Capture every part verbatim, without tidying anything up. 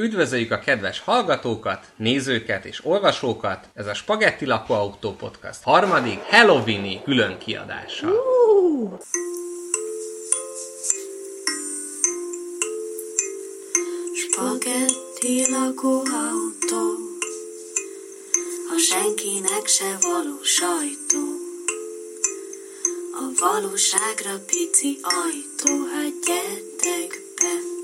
Üdvözöljük a kedves hallgatókat, nézőket és olvasókat! Ez a Spagetti Lakóautó podcast harmadik Halloweeni külön kiadása. Uh! Spagetti Lakóautó, a senkinek se való sajtó, a valóságra pici ajtó, hát gyertek be!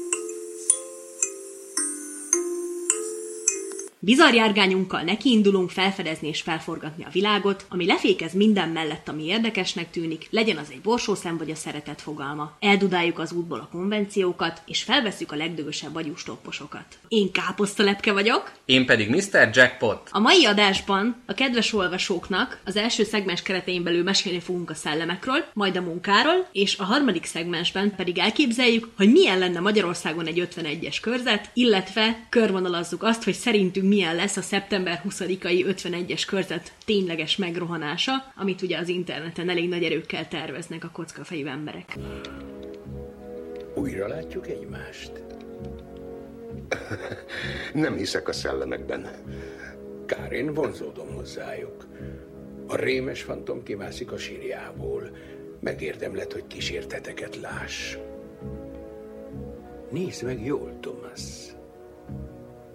Bizarr járgányunkkal nekiindulunk felfedezni és felforgatni a világot, ami lefékez minden mellett, ami érdekesnek tűnik, legyen az egy borsószem vagy a szeretet fogalma. Eldudáljuk az útból a konvenciókat, és felveszük a legdögösebb agyústopposokat. Én Káposztalepke vagyok. Én pedig miszter Jackpot. A mai adásban a kedves olvasóknak az első szegmens keretein belül mesélni fogunk a szellemekről, majd a munkáról, és a harmadik szegmensben pedig elképzeljük, hogy milyen lenne Magyarországon egy ötvenegyes körzet, illetve körvonalazzuk azt, hogy szerintünk milyen lesz a szeptember huszadikai ötvenegyes körzet tényleges megrohanása, amit ugye az interneten elég nagy erőkkel terveznek a kockafejű emberek. Újra látjuk egymást? Nem hiszek a szellemekben. Kár, én vonzódom hozzájuk. A rémes fantom kimászik a sírjából. Megérdemled, hogy kísérteteket láss. Nézd meg jól, Thomas.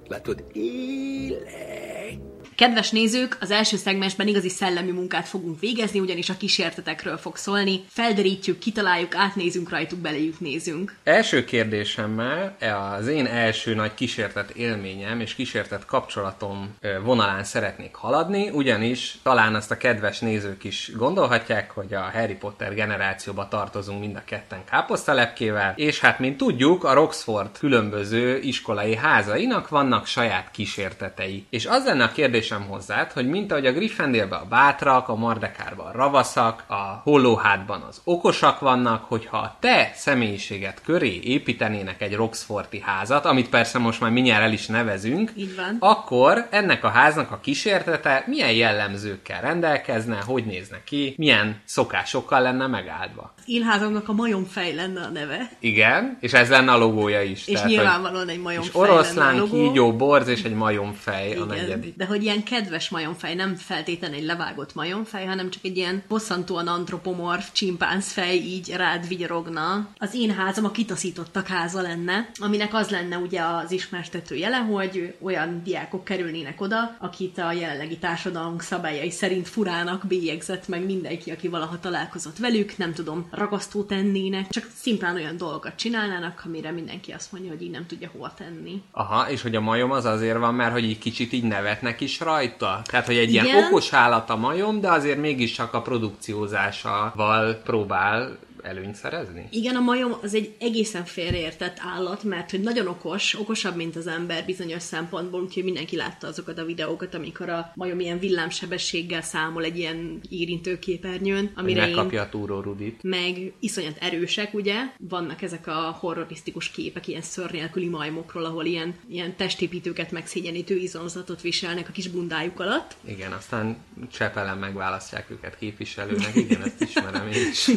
Látod, élek! Kedves nézők, az első szegmensben igazi szellemi munkát fogunk végezni, ugyanis a kísértetekről fog szólni. Felderítjük, kitaláljuk, átnézünk rajtuk, beléjük nézünk. Első kérdésemmel az én első nagy kísértet élményem és kísértet kapcsolatom vonalán szeretnék haladni, ugyanis talán azt a kedves nézők is gondolhatják, hogy a Harry Potter generációba tartozunk mind a ketten káposztalepkével, és hát mint tudjuk, a Roxfort különböző iskolai házainak vannak saját kísértetei. És az lenne a kérdés hozzád, hogy mint ahogy a Griffendélbe a bátrak, a Mardekárban a ravaszak, a Hollóhátban az okosak vannak, hogyha a te személyiséget köré építenének egy roxforti házat, amit persze most már mindjárt el is nevezünk, akkor ennek a háznak a kísértete milyen jellemzőkkel rendelkezne, hogy nézne ki, milyen szokásokkal lenne megáldva. Az élházamnak a majomfej lenne a neve. Igen, és ez lenne a logója is. És tehát, nyilvánvalóan egy majomfej lenne a oroszlán, kígyó, borz és egy majomfej a negyedik. De hogy ilyen kedves majomfej, nem feltétlenül egy levágott majomfej, hanem csak egy ilyen bosszantóan antropomorf csimpánzfej így rád vigyorogna. Az én házam a kitaszítottak háza lenne, aminek az lenne ugye az ismertető jele, hogy olyan diákok kerülnének oda, akit a jelenlegi társadalom szabályai szerint furának bélyegzett meg mindenki, aki valaha találkozott velük, nem tudom, ragasztót tennének, csak szimplán olyan dolgokat csinálnának, amire mindenki azt mondja, hogy így nem tudja hova tenni. Aha, és hogy a majom az azért van, mert hogy így kicsit így nevetnek is rajta. Tehát, hogy egy igen, ilyen okos állat a majom, de azért mégiscsak a produkciózásával próbál előnyt szerezni? Igen, a majom az egy egészen félreértett állat, mert hogy nagyon okos, okosabb, mint az ember bizonyos szempontból, úgyhogy mindenki látta azokat a videókat, amikor a majom ilyen villámsebességgel számol egy ilyen érintőképernyőn, amire megkapja én... a túró Rudit. Meg iszonyat erősek, ugye? Vannak ezek a horrorisztikus képek ilyen szörny nélküli majmokról, ahol ilyen, ilyen testépítőket megszégyenítő izomzatot viselnek a kis bundájuk alatt. Igen, aztán csepelen megválasztják őket képviselőnek, igen, ezt ismerem is.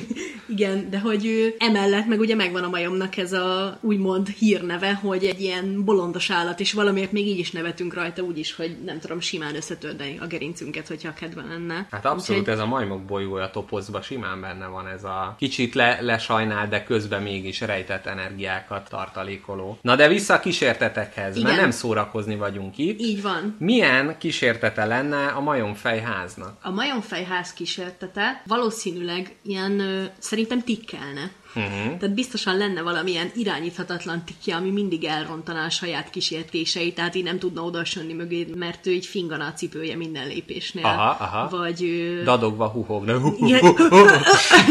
Igen, de hogy ő, emellett meg ugye megvan a majomnak ez a úgymond hírneve, hogy egy ilyen bolondos állat, és valamiért még így is nevetünk rajta, úgyis, hogy nem tudom, simán összetördeni a gerincünket, hogyha a kedve lenne. Hát abszolút úgy, ez a majmok bolygója topozba simán benne van ez a kicsit le, lesajnál, de közben mégis rejtett energiákat tartalékoló. Na de vissza a kísértetekhez, igen, mert nem szórakozni vagyunk itt. Így van. Milyen kísértete lenne a majomfejháznak? A majomfejház kísértete valószínűleg ilyen, szerintem tikkelne. Uh-huh. Tehát biztosan lenne valamilyen irányíthatatlan tikja, ami mindig elrontaná a saját kísértéseit, tehát így nem tudna odasönni mögé, mert ő így fingana a cipője minden lépésnél. Aha, aha. Vagy ő... dadogva huhogna.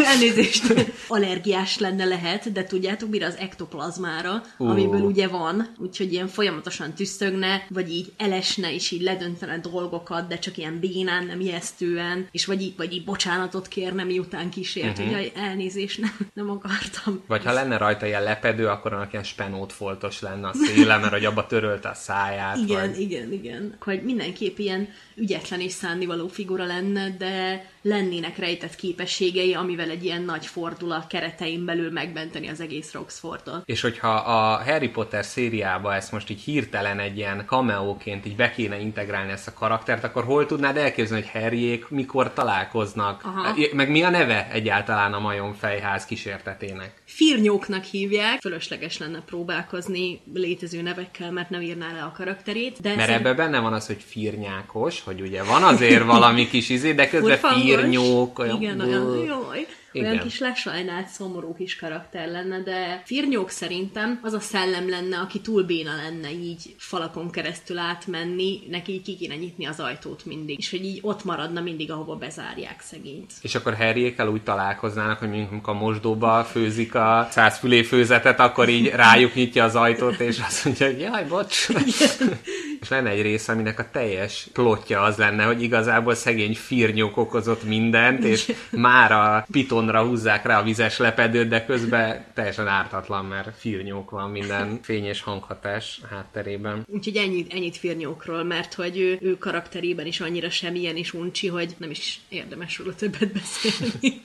Elnézést. Allergiás lenne lehet, de tudjátok mire? Az ektoplazmára, uh. amiből ugye van, úgyhogy ilyen folyamatosan tüsszögne, vagy így elesne, és így ledöntene dolgokat, de csak ilyen bénán, nem ijesztően, és vagy így, vagy így bocsánatot kérne, miután kísért, uh-huh. ugye elnézést, nem, nem akar akartam. Vagy ha lenne rajta ilyen lepedő, akkor annak ilyen spenótfoltos lenne a széle, mert hogy abba törölte a száját. Igen, vagy... igen, igen. Hogy mindenképp ilyen ügyetlen és szánnivaló figura lenne, de lennének rejtett képességei, amivel egy ilyen nagy fordulat keretein belül megmenteni az egész Roxfortot. És hogyha a Harry Potter szériába ezt most így hirtelen egy ilyen cameóként így be kéne integrálni ezt a karaktert, akkor hol tudnád elképzelni, hogy Harryék mikor találkoznak? Aha. Meg mi a neve egyáltalán a majomfejház kísértetének? Firnyóknak hívják, fölösleges lenne próbálkozni létező nevekkel, mert nem írná le a karakterét. De mert szerint... ebben benne van az, hogy firnyákos, hogy ugye van azért valami kis izé, de közben firnyók, olyan... Igen, olyan jaj. Igen. Olyan kis lesajnált, szomorú kis karakter lenne, de firnyók szerintem az a szellem lenne, aki túl béna lenne így falakon keresztül átmenni, neki így ki kéne nyitni az ajtót mindig, és hogy így ott maradna mindig, ahova bezárják szegényt. És akkor Harryékkel úgy találkoznának, hogy mondjuk a mosdóba főzik a százfülé főzetet, akkor így rájuk nyitja az ajtót, és azt mondja, hogy jaj, bocs! És lenne egy része, aminek a teljes plotja az lenne, hogy igazából szegény firnyók okozott mindent, és már a pitonra húzzák rá a vizes lepedőt, de közben teljesen ártatlan, mert firnyók van minden fény és hanghatás hátterében. Úgyhogy ennyit, ennyit firnyókról, mert hogy ő, ő karakterében is annyira semmilyen és uncsi, hogy nem is érdemes róla többet beszélni.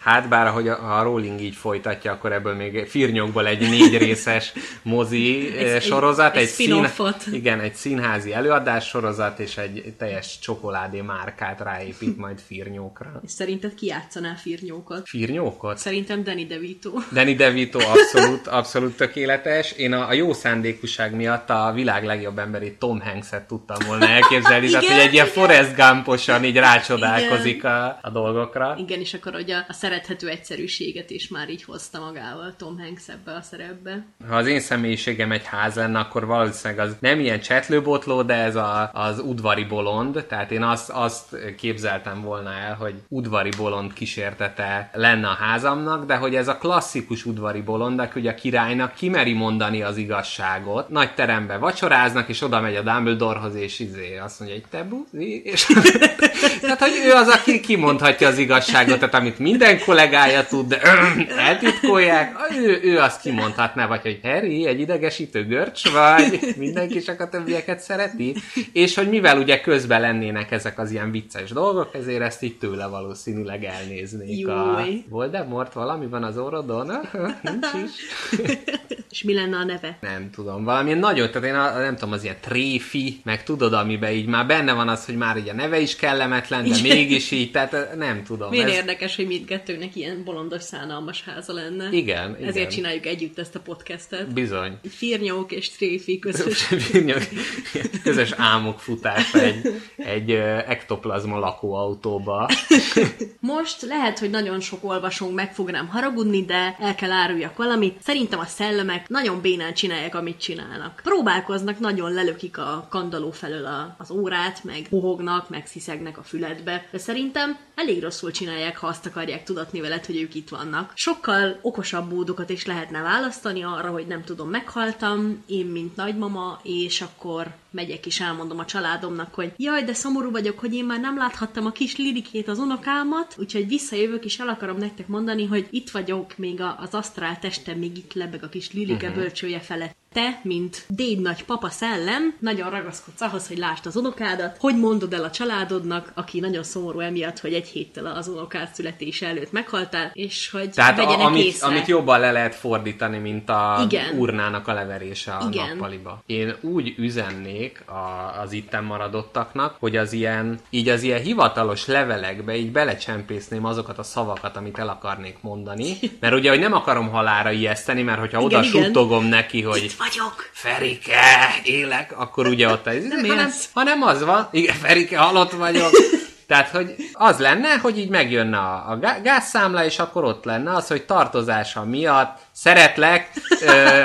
Hát bár, ahogy a, a Rowling így folytatja, akkor ebből még firnyókból egy négy részes mozi egy, sorozat, egy, egy spin-offot. Szín... Igen, egy színházi előadás sorozat, és egy teljes csokoládé márkát ráépít majd firnyókra. És szerinted ki játszaná firnyókot? Firnyókot? Szerintem Danny Devito. Danny Devito abszolút, abszolút tökéletes. Én a, a jó szándékúság miatt a világ legjobb emberi Tom Hankset tudtam volna elképzelni, tehát hogy egy ilyen Forrest Gumposan így rácsodálkozik a, a dolgokra. Igen, és akkor hogy a, a szerethető egyszerűséget is már így hozta magával Tom Hanks ebbe a szerepbe. Ha az én személyiségem egy ház lenne, akkor valószínűleg az nem ilyen csetlőbotló, de ez a, az udvari bolond, tehát én azt, azt képzeltem volna el, hogy udvari bolond kísértete lenne a házamnak, de hogy ez a klasszikus udvari bolond, aki ugye a királynak kimeri mondani az igazságot, nagy terembe vacsoráznak, és oda megy a Dumbledorehoz, és izé, azt mondja, hogy te buzi, és tehát, hogy ő az, aki kimondhatja az igazságot, tehát amit minden kollégája tud, de eltitkolják, ő, ő azt kimondhatná, vagy hogy Harry, egy idegesítő görcs vagy, mindenki csak a többieket szereti, és hogy mivel ugye közben lennének ezek az ilyen vicces dolgok, ezért ezt így tőle valószínűleg elnéznék. Júj. A... Voldemort, valami van az orrodon? Nincs is. És mi lenne a neve? Nem tudom, valamilyen nagyon, tehát én a, nem tudom, az ilyen tréfi, meg tudod, amiben így már benne van az, hogy már így a neve is kellemetlen, de mégis így, tehát nem tudom. Milyen ez... érdekes, hogy mindkettőnek ilyen bolondos, szánalmas háza lenne. Igen, ezért igen. Ezért csináljuk együtt ezt a podcastet. Bizony. Firnyók és tréfi közös. Közös álmokfutás egy, egy ektoplazma lakóautóba. Most lehet, hogy nagyon sok olvasónk meg fog rám haragudni, de el kell áruljak valamit. Szerintem a szellemek nagyon bénán csinálják, amit csinálnak. Próbálkoznak, nagyon lelökik a kandalló felől a, az órát, meg huhognak, meg sziszegnek a füledbe. De szerintem elég rosszul csinálják, ha azt akarják tudatni veled, hogy ők itt vannak. Sokkal okosabb módokat is lehetne választani arra, hogy nem tudom, meghaltam, én mint nagymama, és akkor megyek és elmondom a családomnak, hogy jaj, de szomorú vagyok, hogy én már nem láthattam a kis Lirikét, az unokámat, úgyhogy visszajövök, és el akarom nektek mondani, hogy itt vagyok, még az asztrál testem, még itt lebeg a kis Lirike uh-huh. bölcsője felett. Te, mint déd nagy papa szellem, nagyon ragaszkodsz ahhoz, hogy lásd az unokádat, hogy mondod el a családodnak, aki nagyon szomorú emiatt, hogy egy héttel az unokád születése előtt meghaltál, és hogy tehát vegyenek amit, észre. Amit jobban le lehet fordítani, mint a igen. urnának a leverése a igen. nappaliba. Én úgy üzennék a, az itten maradottaknak, hogy az ilyen, így az ilyen hivatalos levelekbe így belecsempészném azokat a szavakat, amit el akarnék mondani, mert ugye, hogy nem akarom halálra ijeszteni, mert hogyha igen, oda igen. suttogom neki, hogy vagyok. Ferike, élek, akkor ugye ott az... Nem hanem, hanem az van, igen, Ferike, halott vagyok. Tehát, hogy az lenne, hogy így megjönne a, a gázszámla, és akkor ott lenne az, hogy tartozása miatt szeretlek, ö,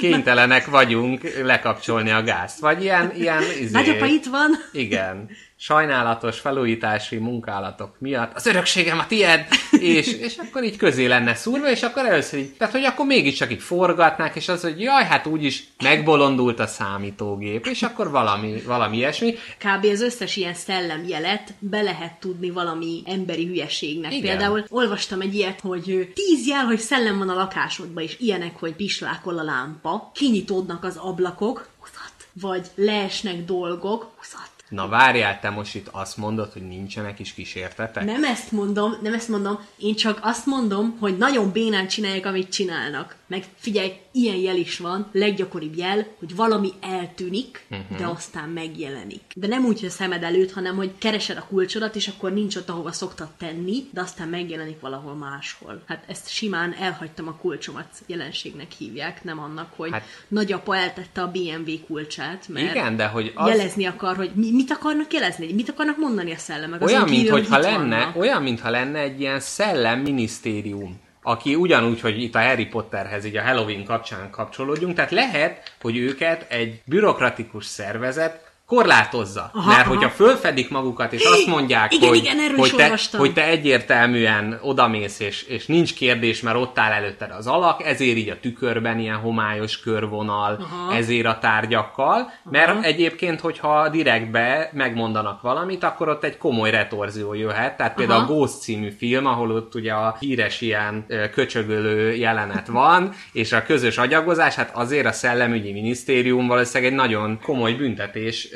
kénytelenek vagyunk lekapcsolni a gázt. Vagy ilyen... ilyen izé... Nagyapa itt van. Igen. sajnálatos felújítási munkálatok miatt az örökségem a tied, és, és akkor így közé lenne szúrva, és akkor először így, tehát hogy akkor mégiscsak így forgatnák, és az, hogy jaj, hát úgyis megbolondult a számítógép, és akkor valami, valami ilyesmi. Kb. Az összes ilyen szellemjelet be lehet tudni valami emberi hülyeségnek. Igen. Például olvastam egy ilyet, hogy tíz jel, hogy szellem van a lakásodban, és ilyenek, hogy pislákol a lámpa, kinyitódnak az ablakok, huszat, vagy leesnek dolgok, huszat. Na várjál, te most itt azt mondod, hogy nincsenek is kísértetek? Nem ezt mondom, nem ezt mondom, én csak azt mondom, hogy nagyon bénán csinálják, amit csinálnak. Meg figyelj, ilyen jel is van, leggyakoribb jel, hogy valami eltűnik, uh-huh. de aztán megjelenik. De nem úgy, hogy a szemed előtt, hanem hogy keresed a kulcsodat, és akkor nincs ott, ahova szoktad tenni, de aztán megjelenik valahol máshol. Hát ezt simán elhagytam a kulcsomat jelenségnek hívják, nem annak, hogy hát... nagyapa eltette a bé em vé kulcsát, mert igen, de hogy az... jelezni akar, hogy mi, mit akarnak jelezni, mit akarnak mondani a szellemek. Olyan, mintha lenne, olyan, mintha lenne egy ilyen szellemminisztérium, aki ugyanúgy, hogy itt a Harry Potterhez, így a Halloween kapcsán kapcsolódjunk, tehát lehet, hogy őket egy bürokratikus szervezet korlátozza. Aha, mert aha. hogyha fölfedik magukat, és azt mondják, igen, hogy, igen, hogy, te, hogy te egyértelműen odamész, és, és nincs kérdés, mert ott áll előtted az alak, ezért így a tükörben ilyen homályos körvonal, aha. ezért a tárgyakkal, aha. mert egyébként, hogyha direktbe megmondanak valamit, akkor ott egy komoly retorzió jöhet, tehát például aha. a Ghost című film, ahol ott ugye a híres ilyen köcsögölő jelenet van, és a közös agyagozás, hát azért a szellemügyi minisztérium valószínűleg egy nagyon komoly büntetés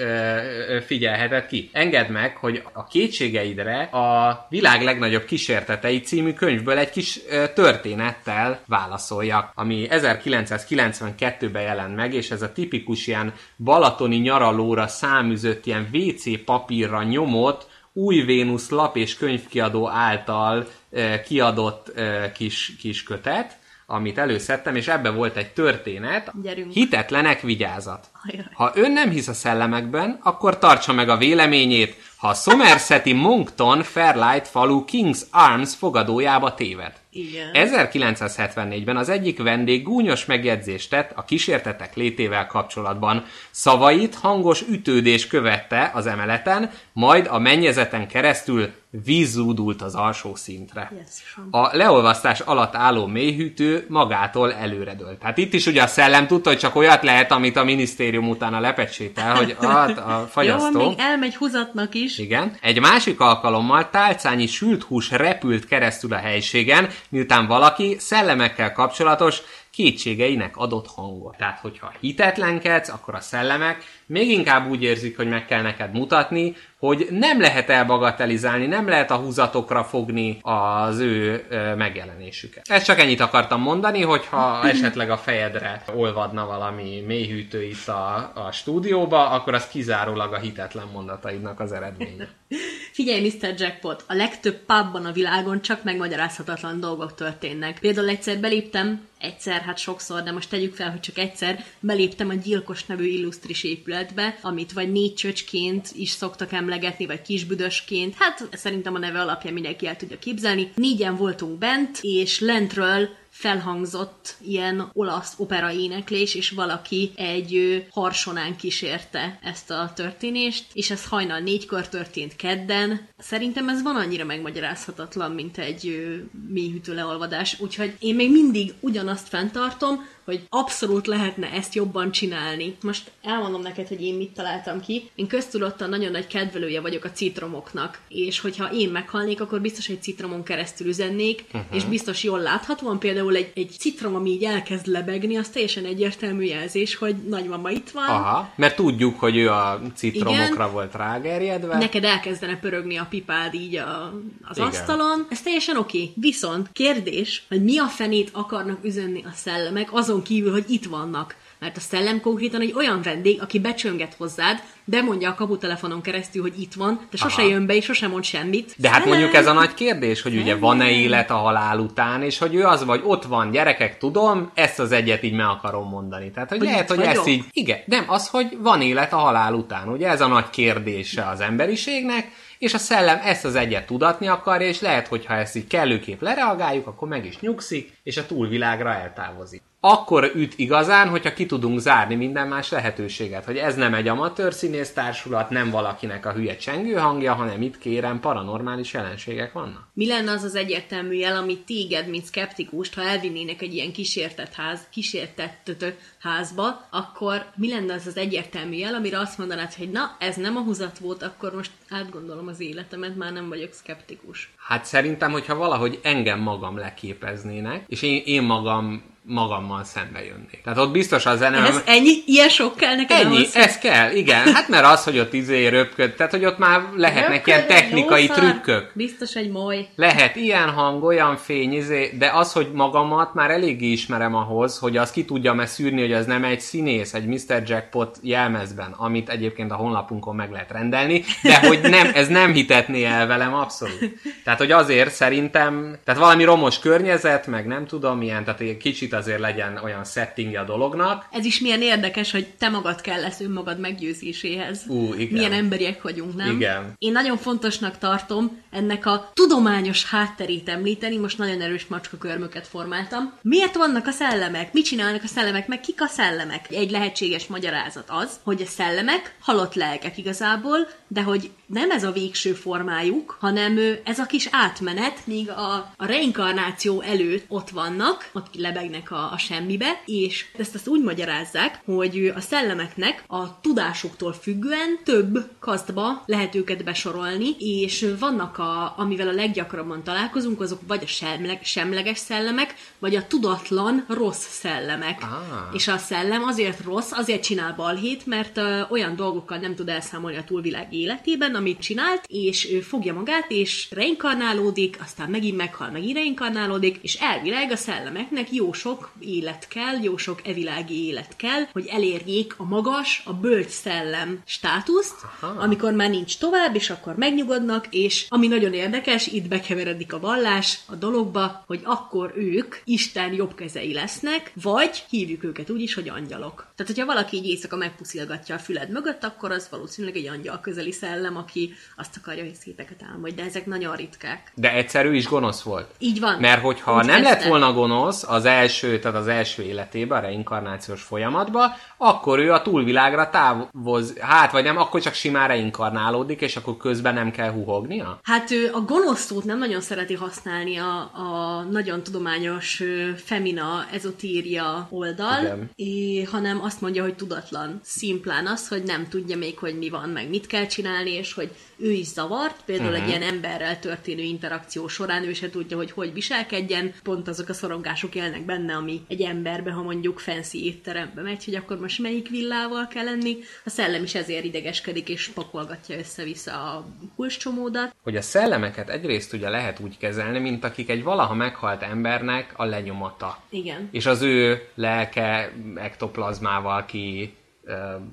figyelheted ki. Engedd meg, hogy a kétségeidre a világ legnagyobb kísértetei című könyvből egy kis történettel válaszoljak, ami ezerkilencszázkilencvenkettőben jelent meg, és ez a tipikus ilyen balatoni nyaralóra száműzött ilyen vé cé papírra nyomott Új Vénusz lap és könyvkiadó által kiadott kis, kis kötet, amit előszedtem, és ebbe volt egy történet. Gyerünk. Hitetlenek vigyázat. Ajaj. Ha ön nem hisz a szellemekben, akkor tartsa meg a véleményét, ha a Somerseti Moncton Fairlight falu King's Arms fogadójába téved. Igen. ezerkilencszázhetvennégyben az egyik vendég gúnyos megjegyzést tett a kísértetek létével kapcsolatban. Szavait hangos ütődés követte az emeleten, majd a mennyezeten keresztül vízzúdult az alsó szintre. Yes. A leolvasztás alatt álló mélyhűtő magától előredőlt. Hát itt is ugye a szellem tudta, hogy csak olyat lehet, amit a minisztérium utána lepecsétel, hogy ad a fagyasztó. Jó, még elmegy húzatnak is. Igen. Egy másik alkalommal tálcányi sült hús repült keresztül a helységen, miután valaki szellemekkel kapcsolatos kétségeinek adott hangot. Tehát, hogyha hitetlenkedsz, akkor a szellemek még inkább úgy érzik, hogy meg kell neked mutatni, hogy nem lehet elbagatelizálni, nem lehet a húzatokra fogni az ő megjelenésüket. Ezt csak ennyit akartam mondani, hogyha esetleg a fejedre olvadna valami mélyhűtő itt a, a stúdióba, akkor az kizárólag a hitetlen mondataidnak az eredménye. Figyelj, miszter Jackpot, a legtöbb pubban a világon csak megmagyarázhatatlan dolgok történnek. Például egyszer beléptem, egyszer, hát sokszor, de most tegyük fel, hogy csak egyszer, beléptem a Gyilkos nevű illusztris épületbe, amit vagy négy csöcsként is szoktak emlegetni, vagy kisbüdösként, hát szerintem a neve alapján mindenki el tudja képzelni. Négyen voltunk bent, és lentről felhangzott ilyen olasz opera éneklés, és valaki egy harsonán kísérte ezt a történést, és ez hajnal négykor történt kedden. Szerintem ez van annyira megmagyarázhatatlan, mint egy mélyhűtő leolvadás, úgyhogy én még mindig ugyanazt fenntartom, hogy abszolút lehetne ezt jobban csinálni. Most elmondom neked, hogy én mit találtam ki. Én köztudottan nagyon nagy kedvelője vagyok a citromoknak, és hogyha én meghalnék, akkor biztos egy citromon keresztül üzennék, uh-huh. és biztos jól láthatóan például egy, egy citrom, ami így elkezd lebegni, az teljesen egyértelmű jelzés, hogy nagymama itt van. Aha, mert tudjuk, hogy ő a citromokra igen. volt rágerjedve. Neked elkezdene pörögni a pipád így a, az igen. asztalon. Ez teljesen oké. Okay. Viszont kérdés, hogy mi a fenét akarnak üzenni a szellemek azon kívül, hogy itt vannak. Mert a szellem konkrétan egy olyan vendég, aki becsönget hozzád, bemondja a kaputelefonon keresztül, hogy itt van, de sose aha. jön be, és sose mond semmit. De hát mondjuk ez a nagy kérdés, hogy ugye van-e élet a halál után, és hogy ő az vagy, ott van, gyerekek, tudom, ezt az egyet így meg akarom mondani. Tehát, hogy, hogy lehet, hogy ezt így... Igen, nem, az, hogy van élet a halál után. Ugye ez a nagy kérdése az emberiségnek, és a szellem ezt az egyet tudatni akarja, és lehet, hogyha ezt így kellőképp lereagáljuk, akkor meg is nyugszik, és a túlvilágra eltávozik. akkor üt igazán, hogyha ki tudunk zárni minden más lehetőséget, hogy ez nem egy amatőr színésztársulat, nem valakinek a hülye csengő hangja, hanem itt kérem, paranormális jelenségek vannak. Mi lenne az az egyértelmű jel, ami téged, mint szkeptikust, ha elvinnének egy ilyen kísértett ház, kísértettető házba, akkor mi lenne az az egyértelmű jel, amire azt mondanád, hogy na, ez nem a húzat volt, akkor most átgondolom az életemet, már nem vagyok szkeptikus. Hát szerintem, hogyha valahogy engem magam leképeznének, és én, én magam magammal szembe jönnék. Tehát ott biztos a zene... Ez ennyi? Ilyen sok kell nekem? Ennyi, ez kell, igen. Hát mert az, hogy ott izé röpköd, tehát hogy ott már lehetnek röpköd, ilyen technikai trükkök. Biztos egy moly. Lehet ilyen hang, olyan fény, izé, de az, hogy magamat már eléggé ismerem ahhoz, hogy azt ki tudjam-e szűrni, hogy az nem egy színész, egy miszter Jackpot jelmezben, amit egyébként a honlapunkon meg lehet rendelni, de hogy nem, ez nem hitetné el velem abszolút. Tehát, hogy azért szerintem, tehát valami romos környezet, meg nem tudom, ilyen, tehát egy kicsit azért legyen olyan settingje a dolognak. Ez is milyen érdekes, hogy te magad kell lesz önmagad meggyőzéséhez. Ú, igen. Milyen emberiek vagyunk, nem? Igen. Én nagyon fontosnak tartom ennek a tudományos hátterét említeni, most nagyon erős macskakörmöket formáltam. Miért vannak a szellemek? Mit csinálnak a szellemek? Meg kik a szellemek? Egy lehetséges magyarázat az, hogy a szellemek halott lelkek igazából, de hogy nem ez a végső formájuk, hanem ez a kis átmenet, míg a, a reinkarnáció előtt ott vannak, ott lebegnek A, a semmibe, és ezt azt úgy magyarázzák, hogy a szellemeknek a tudásuktól függően több kasztba lehet őket besorolni, és vannak, a, amivel a leggyakrabban találkozunk, azok vagy a semleg, semleges szellemek, vagy a tudatlan rossz szellemek. Ah. És a szellem azért rossz, azért csinál balhét, mert ö, olyan dolgokkal nem tud elszámolni a túlvilág életében, amit csinált, és ő fogja magát, és reinkarnálódik, aztán megint meghal, megint reinkarnálódik, és elvileg a szellemeknek jó sok élet kell, jó sok evilági élet kell, hogy elérjék a magas, a bölcs szellem státuszt, aha, amikor már nincs tovább, és akkor megnyugodnak, és ami nagyon érdekes, itt bekeveredik a vallás a dologba, hogy akkor ők Isten jobb kezei lesznek, vagy hívjuk őket úgy is, hogy angyalok. Tehát, hogyha valaki így éjszaka megpuszilgatja a füled mögött, akkor az valószínűleg egy angyal közeli szellem, aki azt akarja, hogy szépeket álmodj, de ezek nagyon ritkák. De egyszerű is gonosz volt. Így van. Mert hogyha úgy nem lett volna gonosz, az el Első, tehát az első életében, a reinkarnációs folyamatban, akkor ő a túlvilágra távoz, hát vagy nem, akkor csak simán reinkarnálódik, és akkor közben nem kell húhognia? Hát ő a gonosz szót nem nagyon szereti használni a, a nagyon tudományos femina, ezotíria oldal, é, hanem azt mondja, hogy tudatlan. Szimplán az, hogy nem tudja még, hogy mi van, meg mit kell csinálni, és hogy ő is zavart, például uh-huh. egy ilyen emberrel történő interakció során ő se tudja, hogy hogy viselkedjen, pont azok a szorongások élnek benne, ami egy emberbe, ha mondjuk fancy étterembe megy, hogy akkor most melyik villával kell lenni. A szellem is ezért idegeskedik, és pakolgatja össze-vissza a kulcscsomódat. Hogy a szellemeket egyrészt ugye lehet úgy kezelni, mint akik egy valaha meghalt embernek a lenyomata. Igen. És az ő lelke ektoplazmával ki...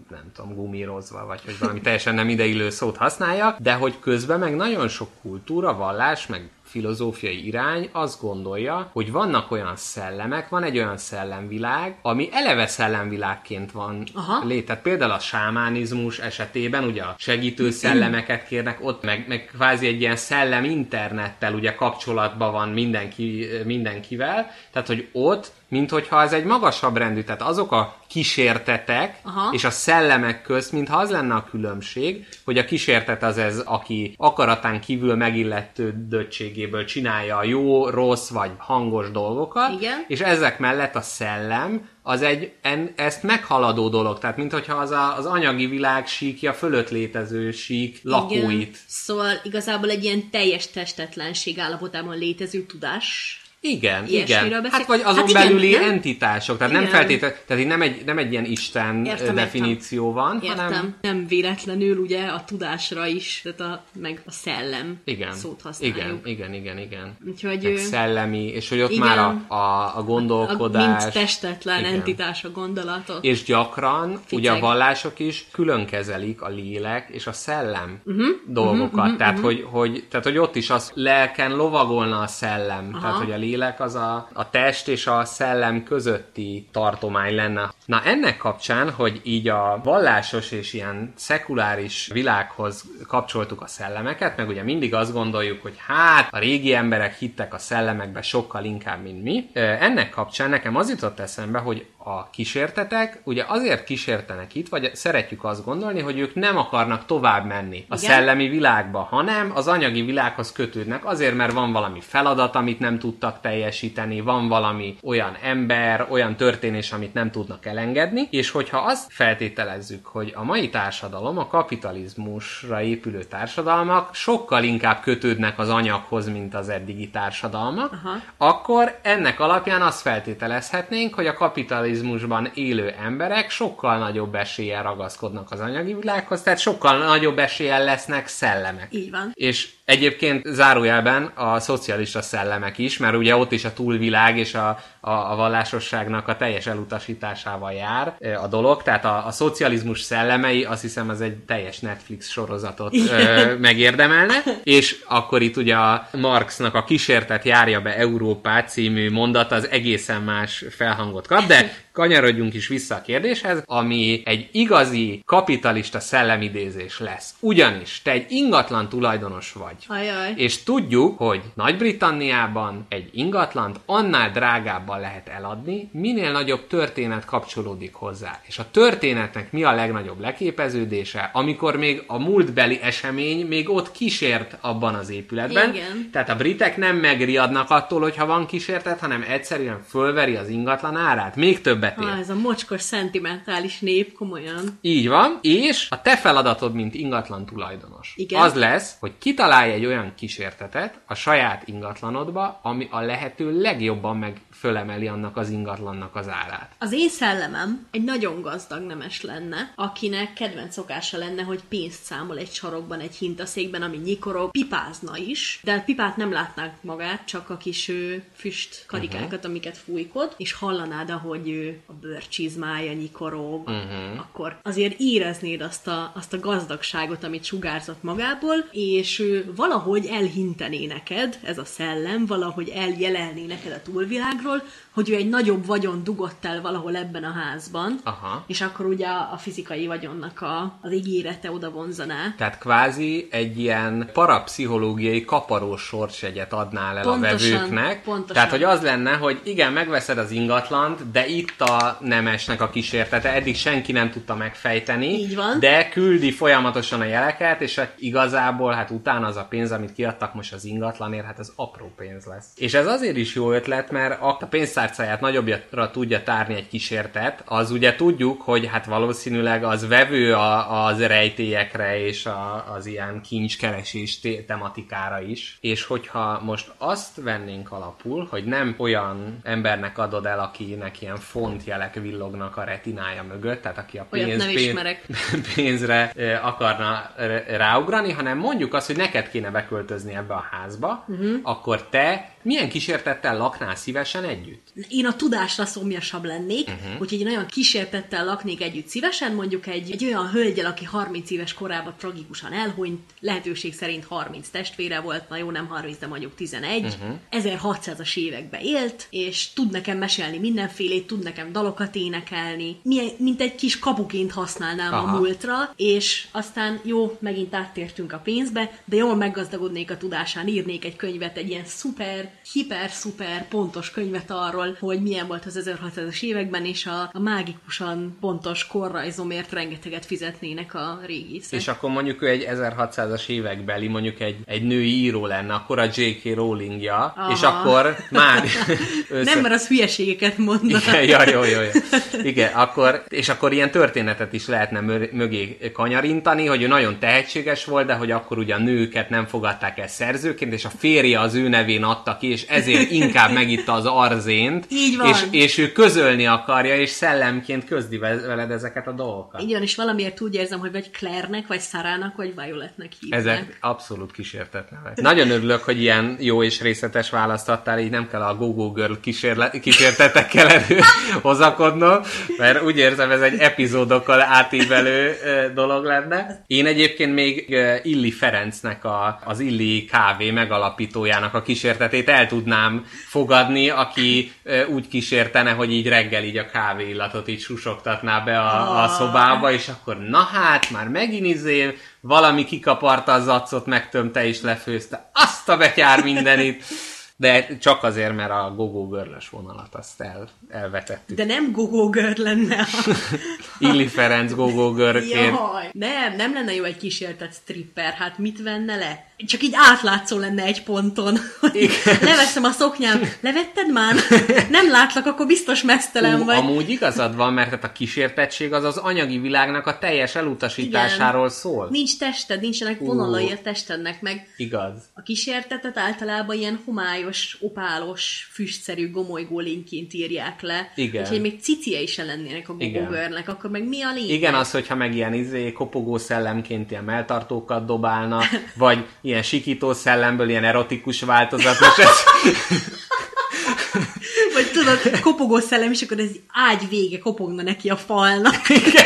nem tudom, gumírozva, vagy hogy valami teljesen nem ideillő szót használja, de hogy közben meg nagyon sok kultúra, vallás, meg filozófiai irány azt gondolja, hogy vannak olyan szellemek, van egy olyan szellemvilág, ami eleve szellemvilágként van létezett. Tehát például a sámánizmus esetében, ugye a segítő szellemeket kérnek ott, meg, meg kvázi egy ilyen szellem internettel ugye kapcsolatban van mindenki, mindenkivel, tehát hogy ott mint hogyha ez egy magasabb rendű, tehát azok a kísértetek aha. és a szellemek közt, mintha az lenne a különbség, hogy a kísértet az ez, aki akaratán kívül megilletődöttségéből csinálja a jó, rossz vagy hangos dolgokat, igen. és ezek mellett a szellem, az egy en, ezt meghaladó dolog, tehát minthogyha az, a, az anyagi világ síkja fölött létező sík lakóit. Igen. Szóval igazából egy ilyen teljes testetlenség állapotában létező tudás. Igen, ilyesmiről igen. Beszél. Hát vagy azon hát igen, belüli nem? entitások, tehát igen. nem feltétlenül, tehát nem egy, nem egy ilyen Isten értem, definíció értem. van, értem. hanem... Nem véletlenül ugye a tudásra is, tehát a, meg a szellem igen. szót használjuk. Igen, igen, igen, igen. Úgyhogy, meg szellemi, és hogy ott igen, már a, a, a gondolkodás... A, a, mint testetlen igen. entitás a gondolatot. És gyakran, Ficeg. ugye a vallások is külön kezelik a lélek és a szellem uh-huh. dolgokat, uh-huh, tehát, uh-huh. Hogy, hogy, tehát hogy ott is az lelken lovagolna a szellem, aha. tehát hogy a lélek lélek az a, a test és a szellem közötti tartomány lenne. Na ennek kapcsán, hogy így a vallásos és ilyen szekuláris világhoz kapcsoltuk a szellemeket, meg ugye mindig azt gondoljuk, hogy hát a régi emberek hittek a szellemekbe sokkal inkább, mint mi. Ennek kapcsán nekem az jutott eszembe, hogy a kísértetek, ugye azért kísértenek itt, vagy szeretjük azt gondolni, hogy ők nem akarnak tovább menni a Igen. szellemi világba, hanem az anyagi világhoz kötődnek, azért, mert van valami feladat, amit nem tudtak teljesíteni, van valami olyan ember, olyan történés, amit nem tudnak elengedni, és hogyha azt feltételezzük, hogy a mai társadalom, a kapitalizmusra épülő társadalmak sokkal inkább kötődnek az anyaghoz, mint az eddigi társadalmak, Aha. akkor ennek alapján azt feltételezhetnénk, hogy a kapitalizmus élő emberek sokkal nagyobb eséllyel ragaszkodnak az anyagi világhoz, tehát sokkal nagyobb eséllyel lesznek szellemek. Így van. És egyébként zárójelben a szocialista szellemek is, mert ugye ott is a túlvilág és a, a, a vallásosságnak a teljes elutasításával jár a dolog, tehát a, a szocializmus szellemei, azt hiszem az egy teljes Netflix sorozatot ö, megérdemelne, és akkor itt ugye a Marxnak a Kísértet járja be Európát című mondat az egészen más felhangot kap, de kanyarodjunk is vissza a kérdéshez, ami egy igazi kapitalista szellemidézés lesz. Ugyanis te egy ingatlan tulajdonos vagy. Ajaj. És tudjuk, hogy Nagy-Britanniában egy ingatlant annál drágábban lehet eladni, minél nagyobb történet kapcsolódik hozzá. És a történetnek mi a legnagyobb leképeződése, amikor még a múltbeli esemény még ott kísért abban az épületben. Igen. Tehát a britek nem megriadnak attól, hogyha van kísértet, hanem egyszerűen fölveri az ingatlan árát. Még többet ér. Ah, ez a mocskos, szentimentális nép, komolyan. Így van, és a te feladatod, mint ingatlan tulajdonos, Igen. az lesz, hogy kitalálj egy olyan kísértetet a saját ingatlanodba, ami a lehető legjobban meg fölemeli annak az ingatlannak az árát. Az én szellemem egy nagyon gazdag nemes lenne, akinek kedvenc szokása lenne, hogy pénzt számol egy sarokban, egy hintaszékben, ami nyikorog, pipázna is, de pipát nem látnák magát, csak a kis füst karikákat, uh-huh. amiket fújkod, és hallanád, ahogy ő a bőrcsizmája nyikorog, uh-huh. akkor azért éreznéd azt a, azt a gazdagságot, amit sugárzott magából, és ő valahogy elhintené neked, ez a szellem, valahogy eljelelné neked a túlvilágról, hogy ő egy nagyobb vagyon dugott el valahol ebben a házban, Aha. és akkor ugye a fizikai vagyonnak a, az ígérete oda vonzaná. Tehát kvázi egy ilyen parapszichológiai kaparós sortsegyet adnál el pontosan, a vevőknek. Pontosan. Tehát, hogy az lenne, hogy igen, megveszed az ingatlant, de itt a nemesnek a kísértete. Eddig senki nem tudta megfejteni, Így van. De küldi folyamatosan a jeleket, és hát igazából hát utána az a pénz, amit kiadtak most az ingatlanért, hát ez apró pénz lesz. És ez azért is jó ötlet, mert a pénztár tárcáját nagyobbra tudja tárni egy kísértet, az ugye tudjuk, hogy hát valószínűleg az vevő a, az rejtélyekre és a, az ilyen kincskeresés tematikára is. És hogyha most azt vennénk alapul, hogy nem olyan embernek adod el, akinek ilyen fontjelek villognak a retinája mögött, tehát aki a pénz, pénz, pénzre akarna ráugrani, hanem mondjuk azt, hogy neked kéne beköltözni ebbe a házba, uh-huh. akkor te milyen kísértettel laknál szívesen együtt? Én a tudásra szomjasabb lennék, uh-huh. úgyhogy én olyan kísértettel laknék együtt szívesen, mondjuk egy, egy olyan hölgyel, aki harminc éves korában tragikusan elhunyt, lehetőség szerint harminc testvére volt, na jó, nem harminc, de mondjuk tizenegy, uh-huh. ezerhatszázas években élt, és tud nekem mesélni mindenfélét, tud nekem dalokat énekelni, milyen, mint egy kis kapuként használnám Aha. a múltra, és aztán jó, megint áttértünk a pénzbe, de jól meggazdagodnék a tudásán, írnék egy könyvet, egy ilyen szuper hiper-szuper pontos könyvet arról, hogy milyen volt az ezerhatszázas években, és a, a mágikusan pontos korrajzomért rengeteget fizetnének a régészek. És akkor mondjuk ő egy ezerhatszázas évekbeli, mondjuk egy, egy női író lenne, akkor a dzsé ká. Rowlingja, Aha. és akkor már... össze... Nem, mert az hülyeségeket mondna. Igen, jaj, jaj, jaj. Igen, akkor, és akkor ilyen történetet is lehetne mögé kanyarintani, hogy ő nagyon tehetséges volt, de hogy akkor ugye a nőket nem fogadták el szerzőként, és a férje az ő nevén adta ki, és ezért inkább megitta az arzént, Így van. És, és ő közölni akarja, és szellemként közdi veled ezeket a dolgokat. Így van, és valamiért úgy érzem, hogy vagy Claire-nek, vagy Sarah-nak, vagy Violetnek hívnak. Ezek abszolút kísértetlenek. Nagyon örülök, hogy ilyen jó és részletes választ adtál, így nem kell a Go-Go Girl kísérle- kísértetekkel előhozakodnom, mert úgy érzem, ez egy epizódokkal átívelő dolog lenne. Én egyébként még Illy Ferencnek, a, az Illy kávé megalapítójának a kísértetét el tudnám fogadni, aki úgy kísértene, hogy így reggel így a kávé illatot így susogtatná be a, a szobába, és akkor na hát, már megint izé, valami kikaparta a zaccot, megtömte és lefőzte. Azt a betyár mindenit! De csak azért, mert a gogógörlös vonalat azt el, elvetettük. De nem gogógör lenne a... Illy Ferenc gogógörként. Nem, nem lenne jó egy kísértett stripper. Hát mit venne le? Csak így átlátszó lenne egy ponton. Leveszem a szoknyám. Levetted már? Nem látlak, akkor biztos mesztelen Ú, vagy. Amúgy igazad van, mert hát a kísértettség az az anyagi világnak a teljes elutasításáról Igen. szól. Nincs tested, nincsenek vonalai a testednek, meg igaz. A kísértetet általában ilyen homályos, opálos, füstszerű gomolygó lényként írják le. Igen. Úgyhogy még ciciei se lennének a gogogörnek, akkor meg mi a lényeg? Igen, az, hogyha meg ilyen izé, kopogó szellemként ilyen melltartókat dobálna, vagy ilyen sikító szellemből, ilyen erotikus változatos. Vagy tudod, kopogó szellem, és akkor ez ágy vége kopogna neki a falnak. Igen.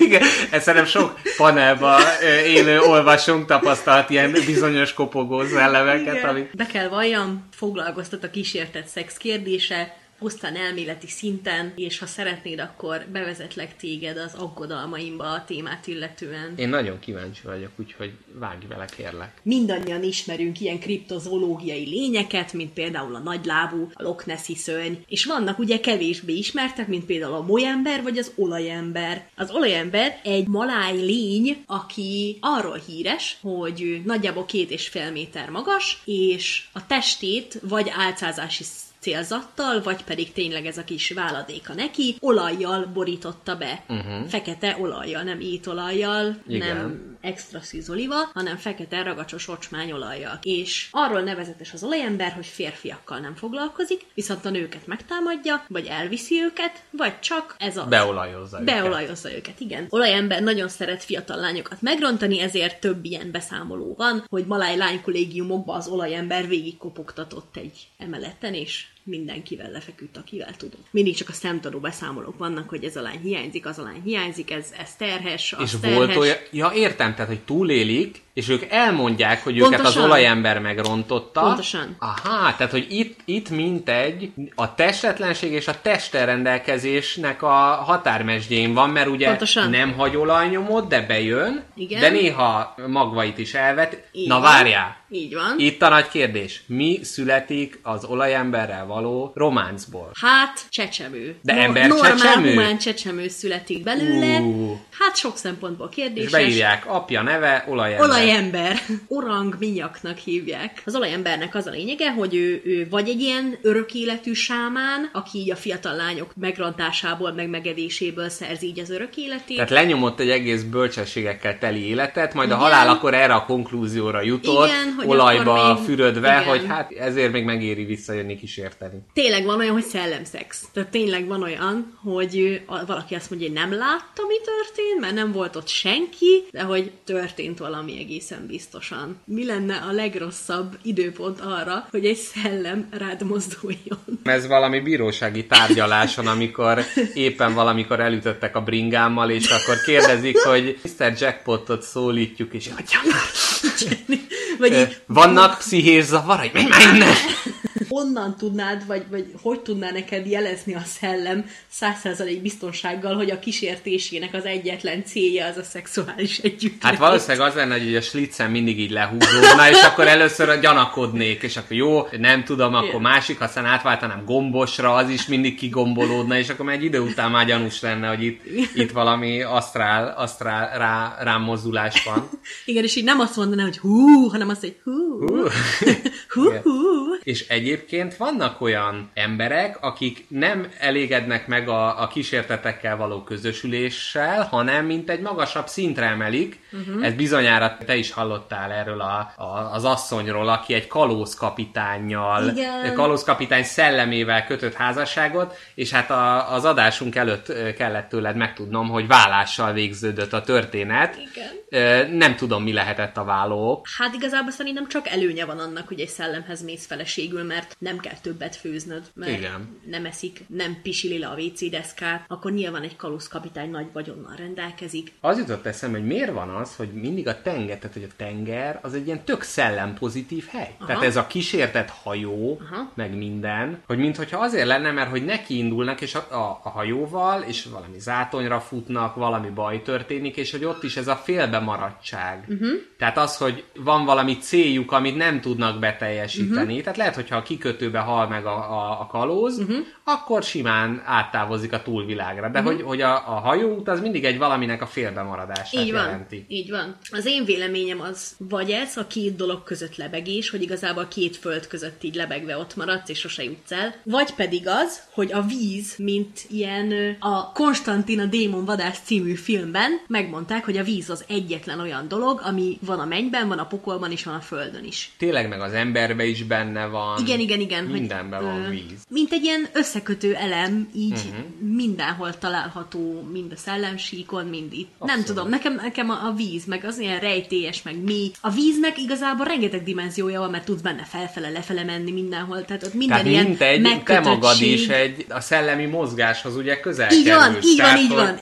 Igen. Ez szerintem sok panelban élő olvasónk tapasztalt ilyen bizonyos kopogó szellemeket. Ami... Be kell valljam, foglalkoztat a kísértett szex kérdése, pusztán elméleti szinten, és ha szeretnéd, akkor bevezetlek téged az aggodalmaimba a témát illetően. Én nagyon kíváncsi vagyok, úgyhogy vágj vele, kérlek. Mindannyian ismerünk ilyen kriptozoológiai lényeket, mint például a nagylábú, a Loch Nessi szörny, és vannak ugye kevésbé ismertek, mint például a molyember vagy az olajember. Az olajember egy maláj lény, aki arról híres, hogy nagyjából két és fél méter magas, és a testét vagy álcázási célzattal, vagy pedig tényleg ez a kis váladéka neki, olajjal borította be. Uh-huh. Fekete olajjal, nem étolajjal, Igen. nem extra szűzolival, hanem fekete ragacsos ocsmányolajjal. És arról nevezetes az olajember, hogy férfiakkal nem foglalkozik, viszont a nőket megtámadja, vagy elviszi őket, vagy csak ez az. Beolajozza őket. Beolajozza őket, igen. Olajember nagyon szeret fiatal lányokat megrontani, ezért több ilyen beszámoló van, hogy maláj lánykollégiumokban az olajember végig kopogtatott egy emeleten, és mindenkivel lefeküdt, akivel tudom. Mindig csak a szemtanú beszámolók vannak, hogy ez a lány hiányzik, az a lány hiányzik, ez, ez terhes, az és terhes. Volt olyan... Ja, értem, tehát, hogy túlélik, és ők elmondják, hogy Pontosan. őket az olajember megrontotta. Pontosan. Aha, tehát, hogy itt, itt mintegy a testetlenség és a testerrendelkezésnek a határmesdjén van, mert ugye Pontosan. nem hagy olajnyomot, de bejön, Igen. de néha magvait is elvet. Igen. Na, várjál! Így van. Itt a nagy kérdés. Mi születik az olajemberrel való románcból? Hát, csecsemő. De no, ember normál, csecsemő? Humán csecsemő születik belőle. Uh. Hát sok szempontból kérdéses. És beírják, apja neve, olajember. Olajember. Orang minyaknak hívják. Az olajembernek az a lényege, hogy ő, ő vagy egy ilyen örök életű sámán, aki így a fiatal lányok megrontásából, meg megevéséből szerzi így az örök életét. Tehát lenyomott egy egész bölcsességekkel teli életet, majd Igen. a halál akkor erre a konklúzióra jutott. Igen, olajba még... fürödve, Igen. hogy hát ezért még megéri visszajönni kísérteni. Tényleg van olyan, hogy szellemszex. Tehát tényleg van olyan, hogy valaki azt mondja, hogy nem látta, mi történt, mert nem volt ott senki, de hogy történt valami egészen biztosan. Mi lenne a legrosszabb időpont arra, hogy egy szellem rád mozduljon? Ez valami bírósági tárgyaláson, amikor éppen valamikor elütöttek a bringámmal, és akkor kérdezik, hogy miszter Jackpotot szólítjuk, és adjam már! Vagy vannak pszichés zavarai? Mennek! Honnan tudnád, vagy, vagy hogy tudná neked jelezni a szellem száz százalék biztonsággal, hogy a kísértésének az egyetlen célja az a szexuális együttlét? Hát valószínűleg az lenne, hogy a slicen mindig így lehúzódna, és akkor először gyanakodnék, és akkor jó, nem tudom, akkor másik, aztán átváltanám gombosra, az is mindig kigombolódna, és akkor már egy idő után már gyanús lenne, hogy itt, itt valami asztrál, asztrál rá, rámozdulás van. Igen, és így nem azt mondaná, hogy hú, hanem azt, hogy hú, hú, hú. hú. És egyébként vannak olyan emberek, akik nem elégednek meg a, a kísértetekkel való közösüléssel, hanem mint egy magasabb szintre emelik. Uh-huh. Ez bizonyára te is hallottál erről a, a, az asszonyról, aki egy kalózkapitánnyal, Igen. kalózkapitány szellemével kötött házasságot, és hát a, az adásunk előtt kellett tőled megtudnom, hogy válással végződött a történet. Igen. Nem tudom, mi lehetett a válók. Hát igazából szerintem csak előnye van annak, hogy egy szellemhez mész feleségül, mert mert nem kell többet főznöd, mert igen, nem eszik, nem pisili le a vécédeszkát, akkor nyilván egy kalózkapitány nagy vagyonnal rendelkezik. Az jutott eszembe, hogy miért van az, hogy mindig a tenger, tehát hogy a tenger az egy ilyen tök szellempozitív hely. Aha. Tehát ez a kísértett hajó, aha, meg minden, hogy minthogyha azért lenne, mert hogy neki indulnak és a, a, a hajóval, és valami zátonyra futnak, valami baj történik, és hogy ott is ez a félbemaradtság. Uh-huh. Tehát az, hogy van valami céljuk, amit nem tudnak beteljesíteni. Uh-huh. Tehát lehet, hogyha a kikötőbe hal meg a, a, a kalóz, uh-huh, akkor simán áttávozik a túlvilágra. De uh-huh, hogy, hogy a, a hajóút az mindig egy valaminek a félbemaradását így van, jelenti. Így van. Az én véleményem az, vagy ez a két dolog között lebegés, hogy igazából két föld között így lebegve ott maradsz, és sose jutsz el. Vagy pedig az, hogy a víz, mint ilyen a Konstantina Démon vadász című filmben megmondták, hogy a víz az egyetlen olyan dolog, ami van a mennyben, van a pokolban és van a földön is. Tényleg meg az emberbe is benne van. Igen, igen, igen. Mindenben hogy, van víz. Mint egy ilyen összekötő elem, így uh-huh, mindenhol található, mind a szellemsíkon, mind itt. Abszolút. Nem tudom, nekem, nekem a, a víz, meg az ilyen rejtélyes, meg mi. A víznek igazából rengeteg dimenziója van, mert tudsz benne felfele, lefele menni mindenhol. Tehát ott minden tehát ilyen egy, megkötöttség. Te magad is egy, a szellemi mozgáshoz ugye közel kerülsz. Így van, így van, így van.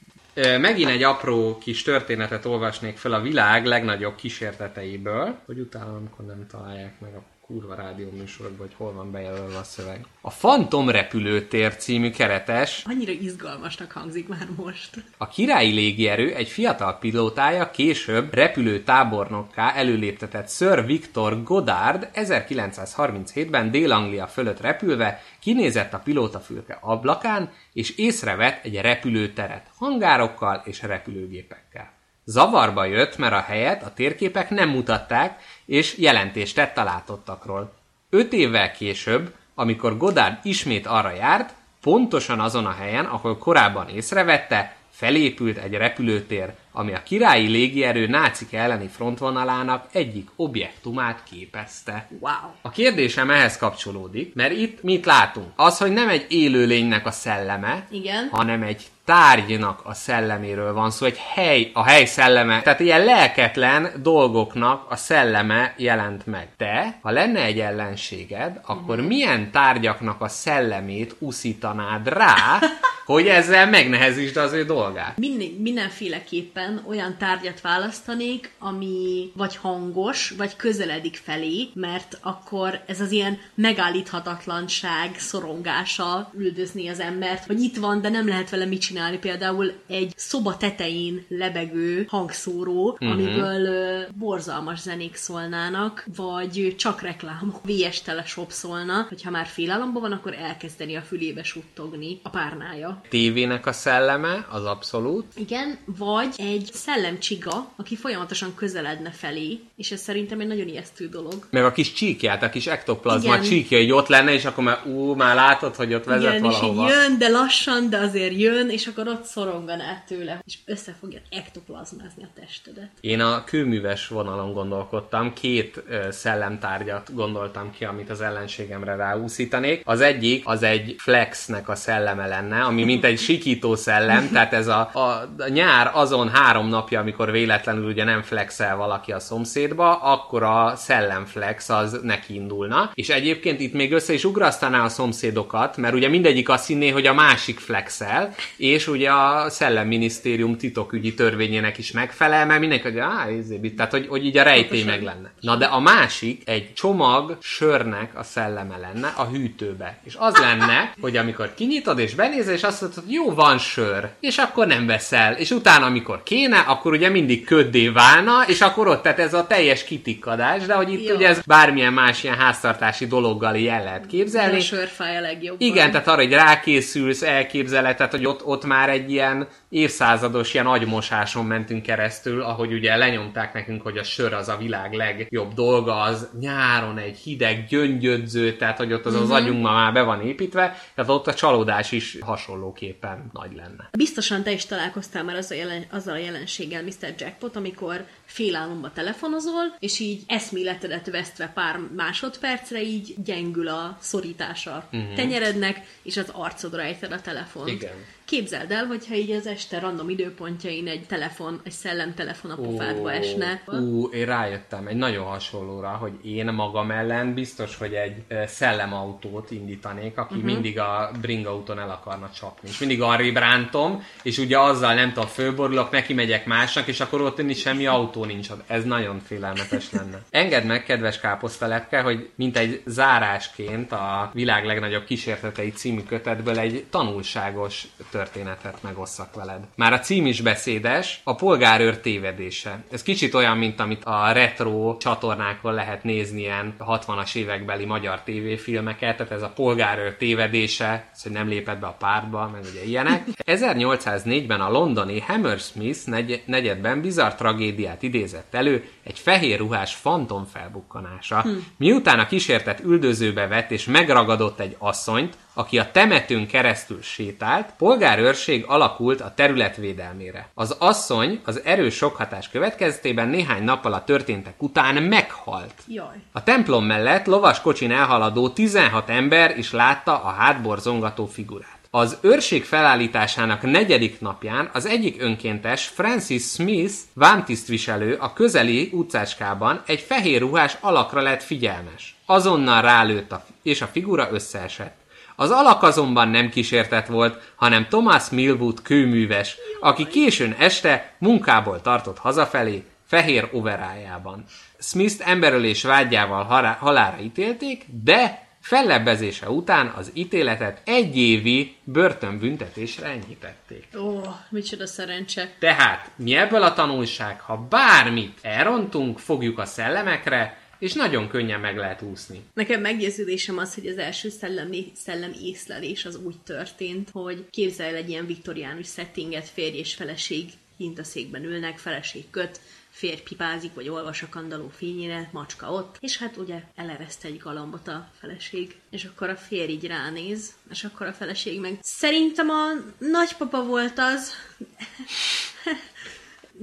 Megint egy apró kis történetet olvasnék fel a világ legnagyobb kísérteteiből, hogy utána, amikor nem találják meg a kurva rádió műsorokban, hogy hol van bejelölve a szöveg. A Fantom repülőtér című keretes... Annyira izgalmasnak hangzik már most. A királyi légierő egy fiatal pilótája később repülőtábornokká előléptetett Sir Victor Goddard ezerkilencszázharminchétben Dél-Anglia fölött repülve kinézett a pilótafülke ablakán, és észrevett egy repülőteret hangárokkal és repülőgépekkel. Zavarba jött, mert a helyet a térképek nem mutatták, és jelentést tett a látottakról. Öt évvel később, amikor Goddard ismét arra járt, pontosan azon a helyen, ahol korábban észrevette, felépült egy repülőtér, ami a királyi légierő nácik elleni frontvonalának egyik objektumát képezte. Wow. A kérdésem ehhez kapcsolódik, mert itt mit látunk? Az, hogy nem egy élőlénynek a szelleme, igen, hanem egy tárgynak a szelleméről van szó, egy hely, a hely szelleme, tehát ilyen lelketlen dolgoknak a szelleme jelent meg. De, ha lenne egy ellenséged, akkor uh-huh, milyen tárgyaknak a szellemét uszítanád rá, hogy ezzel megnehezítsd az ő dolgát? Minden, mindenféleképpen olyan tárgyat választanék, ami vagy hangos, vagy közeledik felé, mert akkor ez az ilyen megállíthatatlanság szorongása üldözni az embert, hogy itt van, de nem lehet vele mit csinálni. Például egy szoba tetején lebegő hangszóró, mm-hmm, amiből ö, borzalmas zenék szólnának, vagy csak reklámok. vé es Teleshop szólna, hogyha már félállomban van, akkor elkezdeni a fülébe suttogni a párnája. Tévének a szelleme, az abszolút. Igen, vagy egy szellemcsiga, aki folyamatosan közeledne felé, és ez szerintem egy nagyon ijesztő dolog. Meg a kis csíkját, a kis ektoplazma igen, csíkja, hogy ott lenne, és akkor már, ú, már látod, hogy ott vezet igen, valahova. Igen, jön, de lassan, de azért jön, és akkor ott szoronganál tőle, és össze fogja ektoplazmázni a testedet. Én a kőműves vonalon gondolkodtam, két ö, szellemtárgyat gondoltam ki, amit az ellenségemre ráúszítanék. Az egyik, az egy flexnek a szelleme lenne, ami mint egy sikító szellem, tehát ez a, a, a nyár azon három napja, amikor véletlenül ugye nem flexel valaki a szomszédba, akkor a szellemflex az neki indulna, és egyébként itt még össze is ugrasztaná a szomszédokat, mert ugye mindegyik azt hinné, hogy a másik flexel, és ugye a Szellemminisztérium titokügyi törvényének is megfelel, mert mindenki, hogy áh, ezért, tehát hogy, hogy így a rejtély meg lenne. Na de a másik egy csomag sörnek a szelleme lenne a hűtőbe. És az lenne, hogy amikor kinyitod és benézel, és azt mondod, hogy jó, van sör, és akkor nem veszel. És utána, amikor kéne, akkor ugye mindig köddé válna, és akkor ott, tehát ez a teljes kitikkadás, de hogy itt jó, ugye ez bármilyen más ilyen háztartási dologgal így el lehet képzelni. A sörfáj a legjobban. Igen, tehát arra, hogy rákészülsz, elképzeled, tehát hogy Ott, ott már egy ilyen évszázados ilyen agymosáson mentünk keresztül, ahogy ugye lenyomták nekünk, hogy a sör az a világ legjobb dolga, az nyáron egy hideg, gyöngyödző, tehát hogy ott az az agyunk ma már be van építve, tehát ott a csalódás is hasonlóképpen nagy lenne. Biztosan te is találkoztál már az a jelen, azzal a jelenséggel, miszter Jackpot, amikor félállomba telefonozol, és így eszméletedet vesztve pár másodpercre így gyengül a szorítása mm-hmm, tenyerednek, és az arcodra ejted a telefont. Igen. Képzeld el, hogyha így az este random időpontjain egy telefon, egy szellemtelefon a pofádba oh, esne. Ú, én rájöttem egy nagyon hasonlóra, hogy én magam ellen biztos, hogy egy szellemautót indítanék, aki uh-huh. mindig a bringautón el akarna csapni. És mindig arrébb rántom, és ugye azzal nem tudom, fölborulok, neki megyek másnak, és akkor ott nincs semmi autó nincs. Ez nagyon félelmetes lenne. Engedd meg, kedves káposztalepke, hogy mint egy zárásként a világ legnagyobb kísértetei című kötetből egy tanulságos történetet megosszak veled. Már a cím is beszédes, a polgárőr tévedése. Ez kicsit olyan, mint amit a retro csatornákon lehet nézni ilyen hatvanas évekbeli magyar tévéfilmeket, tehát ez a polgárőr tévedése, az, hogy nem lépett be a pártba, meg ugye ilyenek. ezernyolcszáznégyben a londoni Hammersmith negy- negyedben bizarr tragédiát idézett elő, egy fehér ruhás fantom felbukkanása. Hm. Miután a kísértet üldözőbe vett és megragadott egy asszonyt, aki a temetőn keresztül sétált, polgárőrség alakult a terület védelmére. Az asszony az erős sokhatás következtében néhány nappal a történtek után meghalt. Jaj. A templom mellett lovaskocsin elhaladó tizenhat ember is látta a hátborzongató figurát. Az őrség felállításának negyedik napján az egyik önkéntes Francis Smith vámtisztviselő a közeli utcácskában egy fehér ruhás alakra lett figyelmes. Azonnal rálőtt a, és a figura összeesett. Az alak azonban nem kísértet volt, hanem Thomas Millwood kőműves, aki későn este munkából tartott hazafelé, fehér overájában. Smith-t emberölés vágyával halálra ítélték, de fellebbezése után az ítéletet egy évi börtönbüntetésre enyhítették. Ó, oh, micsoda szerencse. Tehát mi ebből a tanulság, ha bármit elrontunk, fogjuk a szellemekre, és nagyon könnyen meg lehet úszni. Nekem meggyőződésem az, hogy az első szellemi, szellem észlelés az úgy történt, hogy képzelj el egy ilyen viktoriánus settinget, férj és feleség hintaszékben ülnek, feleség köt, férj pipázik, vagy olvas a kandalló fényére, macska ott, és hát ugye elereszt egy galambot a feleség, és akkor a férj így ránéz, és akkor a feleség meg... Szerintem a nagypapa volt az...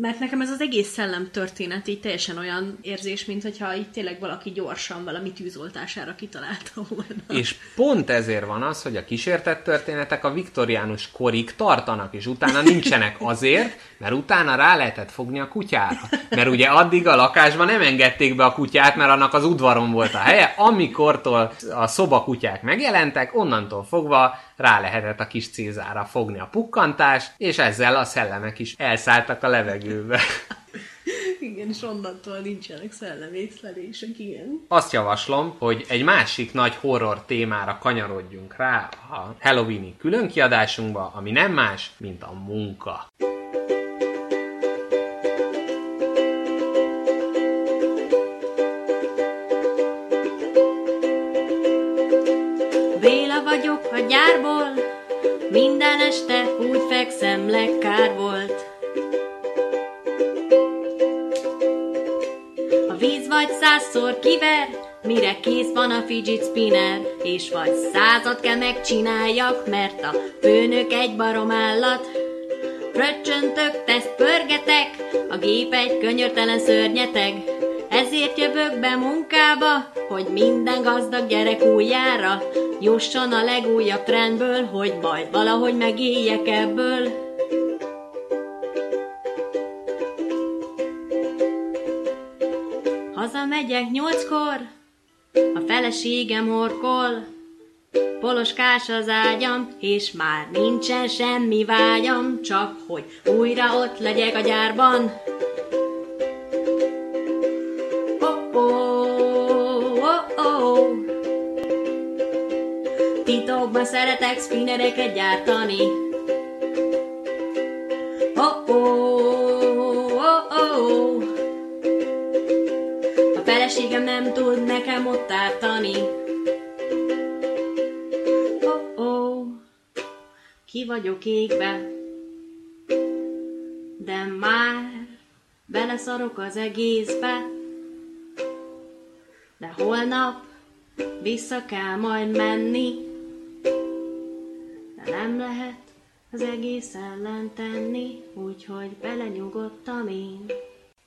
Mert nekem ez az egész szellem történet így teljesen olyan érzés, mint hogyha itt tényleg valaki gyorsan valami tűzoltására kitalálta volna. És pont ezért van az, hogy a kísértett történetek a viktoriánus korig tartanak, és utána nincsenek azért, mert utána rá lehetett fogni a kutyára. Mert ugye addig a lakásban nem engedték be a kutyát, mert annak az udvaron volt a helye. Amikortól a szobakutyák megjelentek, onnantól fogva rá lehetett a kis Cézárra fogni a pukkantást, és ezzel a szellemek is elszálltak a levegőbe. Igen, és onnantól nincsenek szellemészlelések, igen. Azt javaslom, hogy egy másik nagy horror témára kanyarodjunk rá a halloweeni különkiadásunkba, ami nem más, mint a munka. A gyárból minden este úgy fekszem, legkár volt. A víz vagy százszor kiver, mire kész van a fidget spinner, és vagy százat kell megcsináljak, mert a főnök egy barom állat. Fröccsöntök, teszt pörgetek, a gép egy könyörtelen szörnyeteg, ezért jövök be munkába, hogy minden gazdag gyerek újjára jusson a legújabb trendből, hogy majd valahogy megéljek ebből. Hazamegyek nyolckor, a feleségem horkol, poloskás az ágyam, és már nincsen semmi vágyam, csak hogy újra ott legyek a gyárban. Titokban szeretek spinnereket gyártani. Oh, oh, oh, oh. A feleségem nem tud nekem ott ártani. Oh, oh. Ki vagyok égve, de már beleszarok az egészbe. De holnap vissza kell majd menni, nem lehet az egész ellen tenni, úgyhogy belenyugodtam én.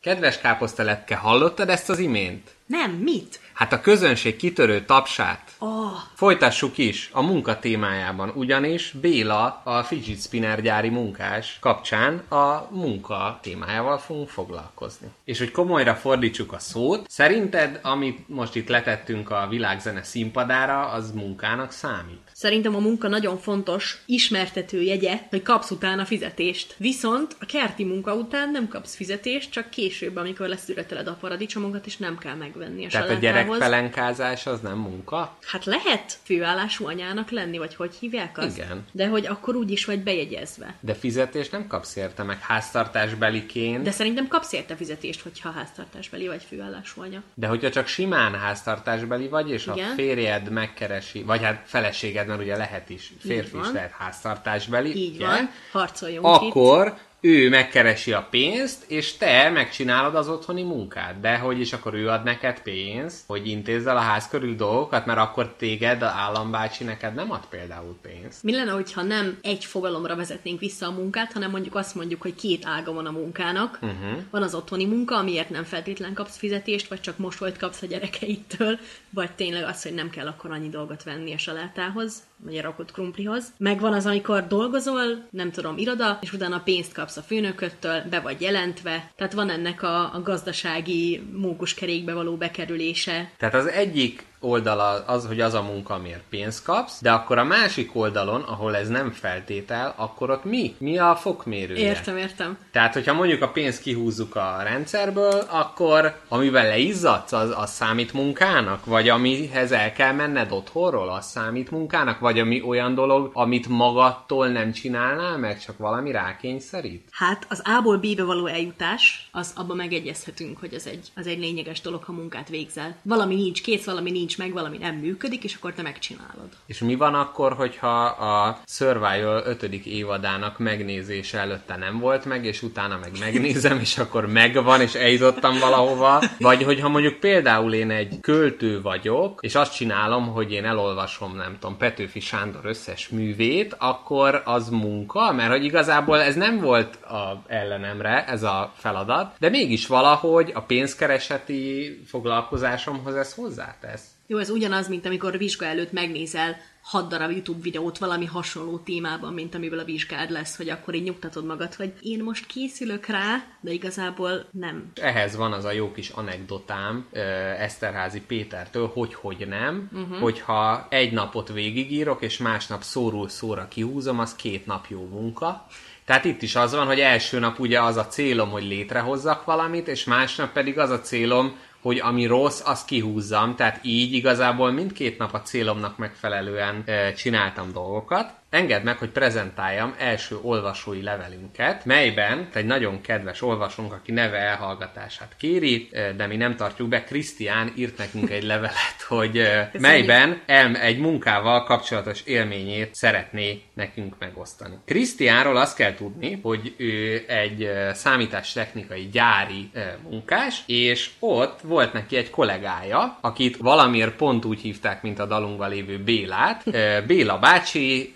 Kedves káposztalepke, hallottad ezt az imént? Nem, mit? Hát a közönség kitörő tapsát. Oh. Folytassuk is a munka témájában, ugyanis Béla, a fidget spinner gyári munkás kapcsán a munka témájával fogunk foglalkozni. És hogy komolyra fordítsuk a szót, szerinted, amit most itt letettünk a világzene színpadára, az munkának számít? Szerintem a munka nagyon fontos ismertető jegye, hogy kapsz utána fizetést. Viszont a kerti munka után nem kapsz fizetést, csak később, amikor leszüreteled a paradicsomokat, és nem kell megvenni a salátához. Tehát a gyerekpelenkázás az nem munka? Hát lehet főállású anyának lenni, vagy hogy hívják azt? Igen. De hogy akkor úgy is vagy bejegyezve. De fizetést nem kapsz érte, meg háztartásbeliként. De szerintem kapsz érte fizetést, hogyha háztartásbeli vagy főállású anya. De hogyha csak simán háztartásbeli vagy, és igen? A férjed megkeresi, vagy hát feleséged, mert ugye lehet is, férfi is lehet háztartásbeli. Így igen. Van, harcoljunk akkor itt. Ő megkeresi a pénzt, és te megcsinálod az otthoni munkát. De hogy is akkor ő ad neked pénzt, hogy intézzel a ház körül dolgokat, mert akkor téged, az állambácsi neked nem ad például pénzt. Mi lenne, hogyha nem egy fogalomra vezetnénk vissza a munkát, hanem mondjuk azt mondjuk, hogy két ága van a munkának. Uh-huh. Van az otthoni munka, amiért nem feltétlen kapsz fizetést, vagy csak mosolyt kapsz a gyerekeitől, vagy tényleg az, hogy nem kell akkor annyi dolgot venni a salátához, vagy a rakott krumplihoz. Meg van az, amikor dolgozol, nem tudom, iroda, és utána pénzt kapsz a főnököttől, be vagy jelentve. Tehát van ennek a, a gazdasági mókuskerékbe való bekerülése. Tehát az egyik oldala az, hogy az a munka, amiért pénzt kapsz, de akkor a másik oldalon, ahol ez nem feltétel, akkor ott mi? Mi a fokmérője? Értem, értem. Tehát, hogyha mondjuk a pénzt kihúzzuk a rendszerből, akkor amivel leizzadsz, az, az számít munkának? Vagy amihez el kell menned otthonról, az számít munkának? Vagy ami olyan dolog, amit magadtól nem csinálnál meg, csak valami rákényszerít? Hát az A-ból B-be való eljutás, az abban megegyezhetünk, hogy az egy, az egy lényeges dolog, ha munkát végzel. Valami nincs kész, valami nincs meg, valami nem működik, és akkor te megcsinálod. És mi van akkor, hogyha a Survival ötödik évadának megnézése előtte nem volt meg, és utána meg megnézem, és akkor megvan, és eljutottam valahova? Vagy hogyha mondjuk például én egy költő vagyok, és azt csinálom, hogy én elolvasom, nem tudom, Petőfi Sándor összes művét, akkor az munka? Mert hogy igazából ez nem volt a ellenemre, ez a feladat, de mégis valahogy a pénzkereseti foglalkozásomhoz ez hozzátesz. Jó, ez ugyanaz, mint amikor vizsga előtt megnézel hat darab YouTube videót valami hasonló témában, mint amiből a vizsgád lesz, hogy akkor így nyugtatod magad, hogy én most készülök rá, de igazából nem. Ehhez van az a jó kis anekdotám ö, Estherházi Pétertől, hogy hogy nem, uh-huh. Hogyha egy napot végigírok, és másnap szóról szóra kihúzom, az két nap jó munka. Tehát itt is az van, hogy első nap ugye az a célom, hogy létrehozzak valamit, és másnap pedig az a célom, hogy ami rossz, azt kihúzzam, tehát így igazából mindkét nap a célomnak megfelelően e, csináltam dolgokat. Engedd meg, hogy prezentáljam első olvasói levelünket, melyben egy nagyon kedves olvasónk, aki neve elhallgatását kéri, de mi nem tartjuk be, Krisztián írt nekünk egy levelet, hogy melyben egy munkával kapcsolatos élményét szeretné nekünk megosztani. Krisztiánról azt kell tudni, hogy ő egy számítástechnikai gyári munkás, és ott volt neki egy kollégája, akit valamiért pont úgy hívták, mint a dalunkban lévő Bélát. Béla bácsi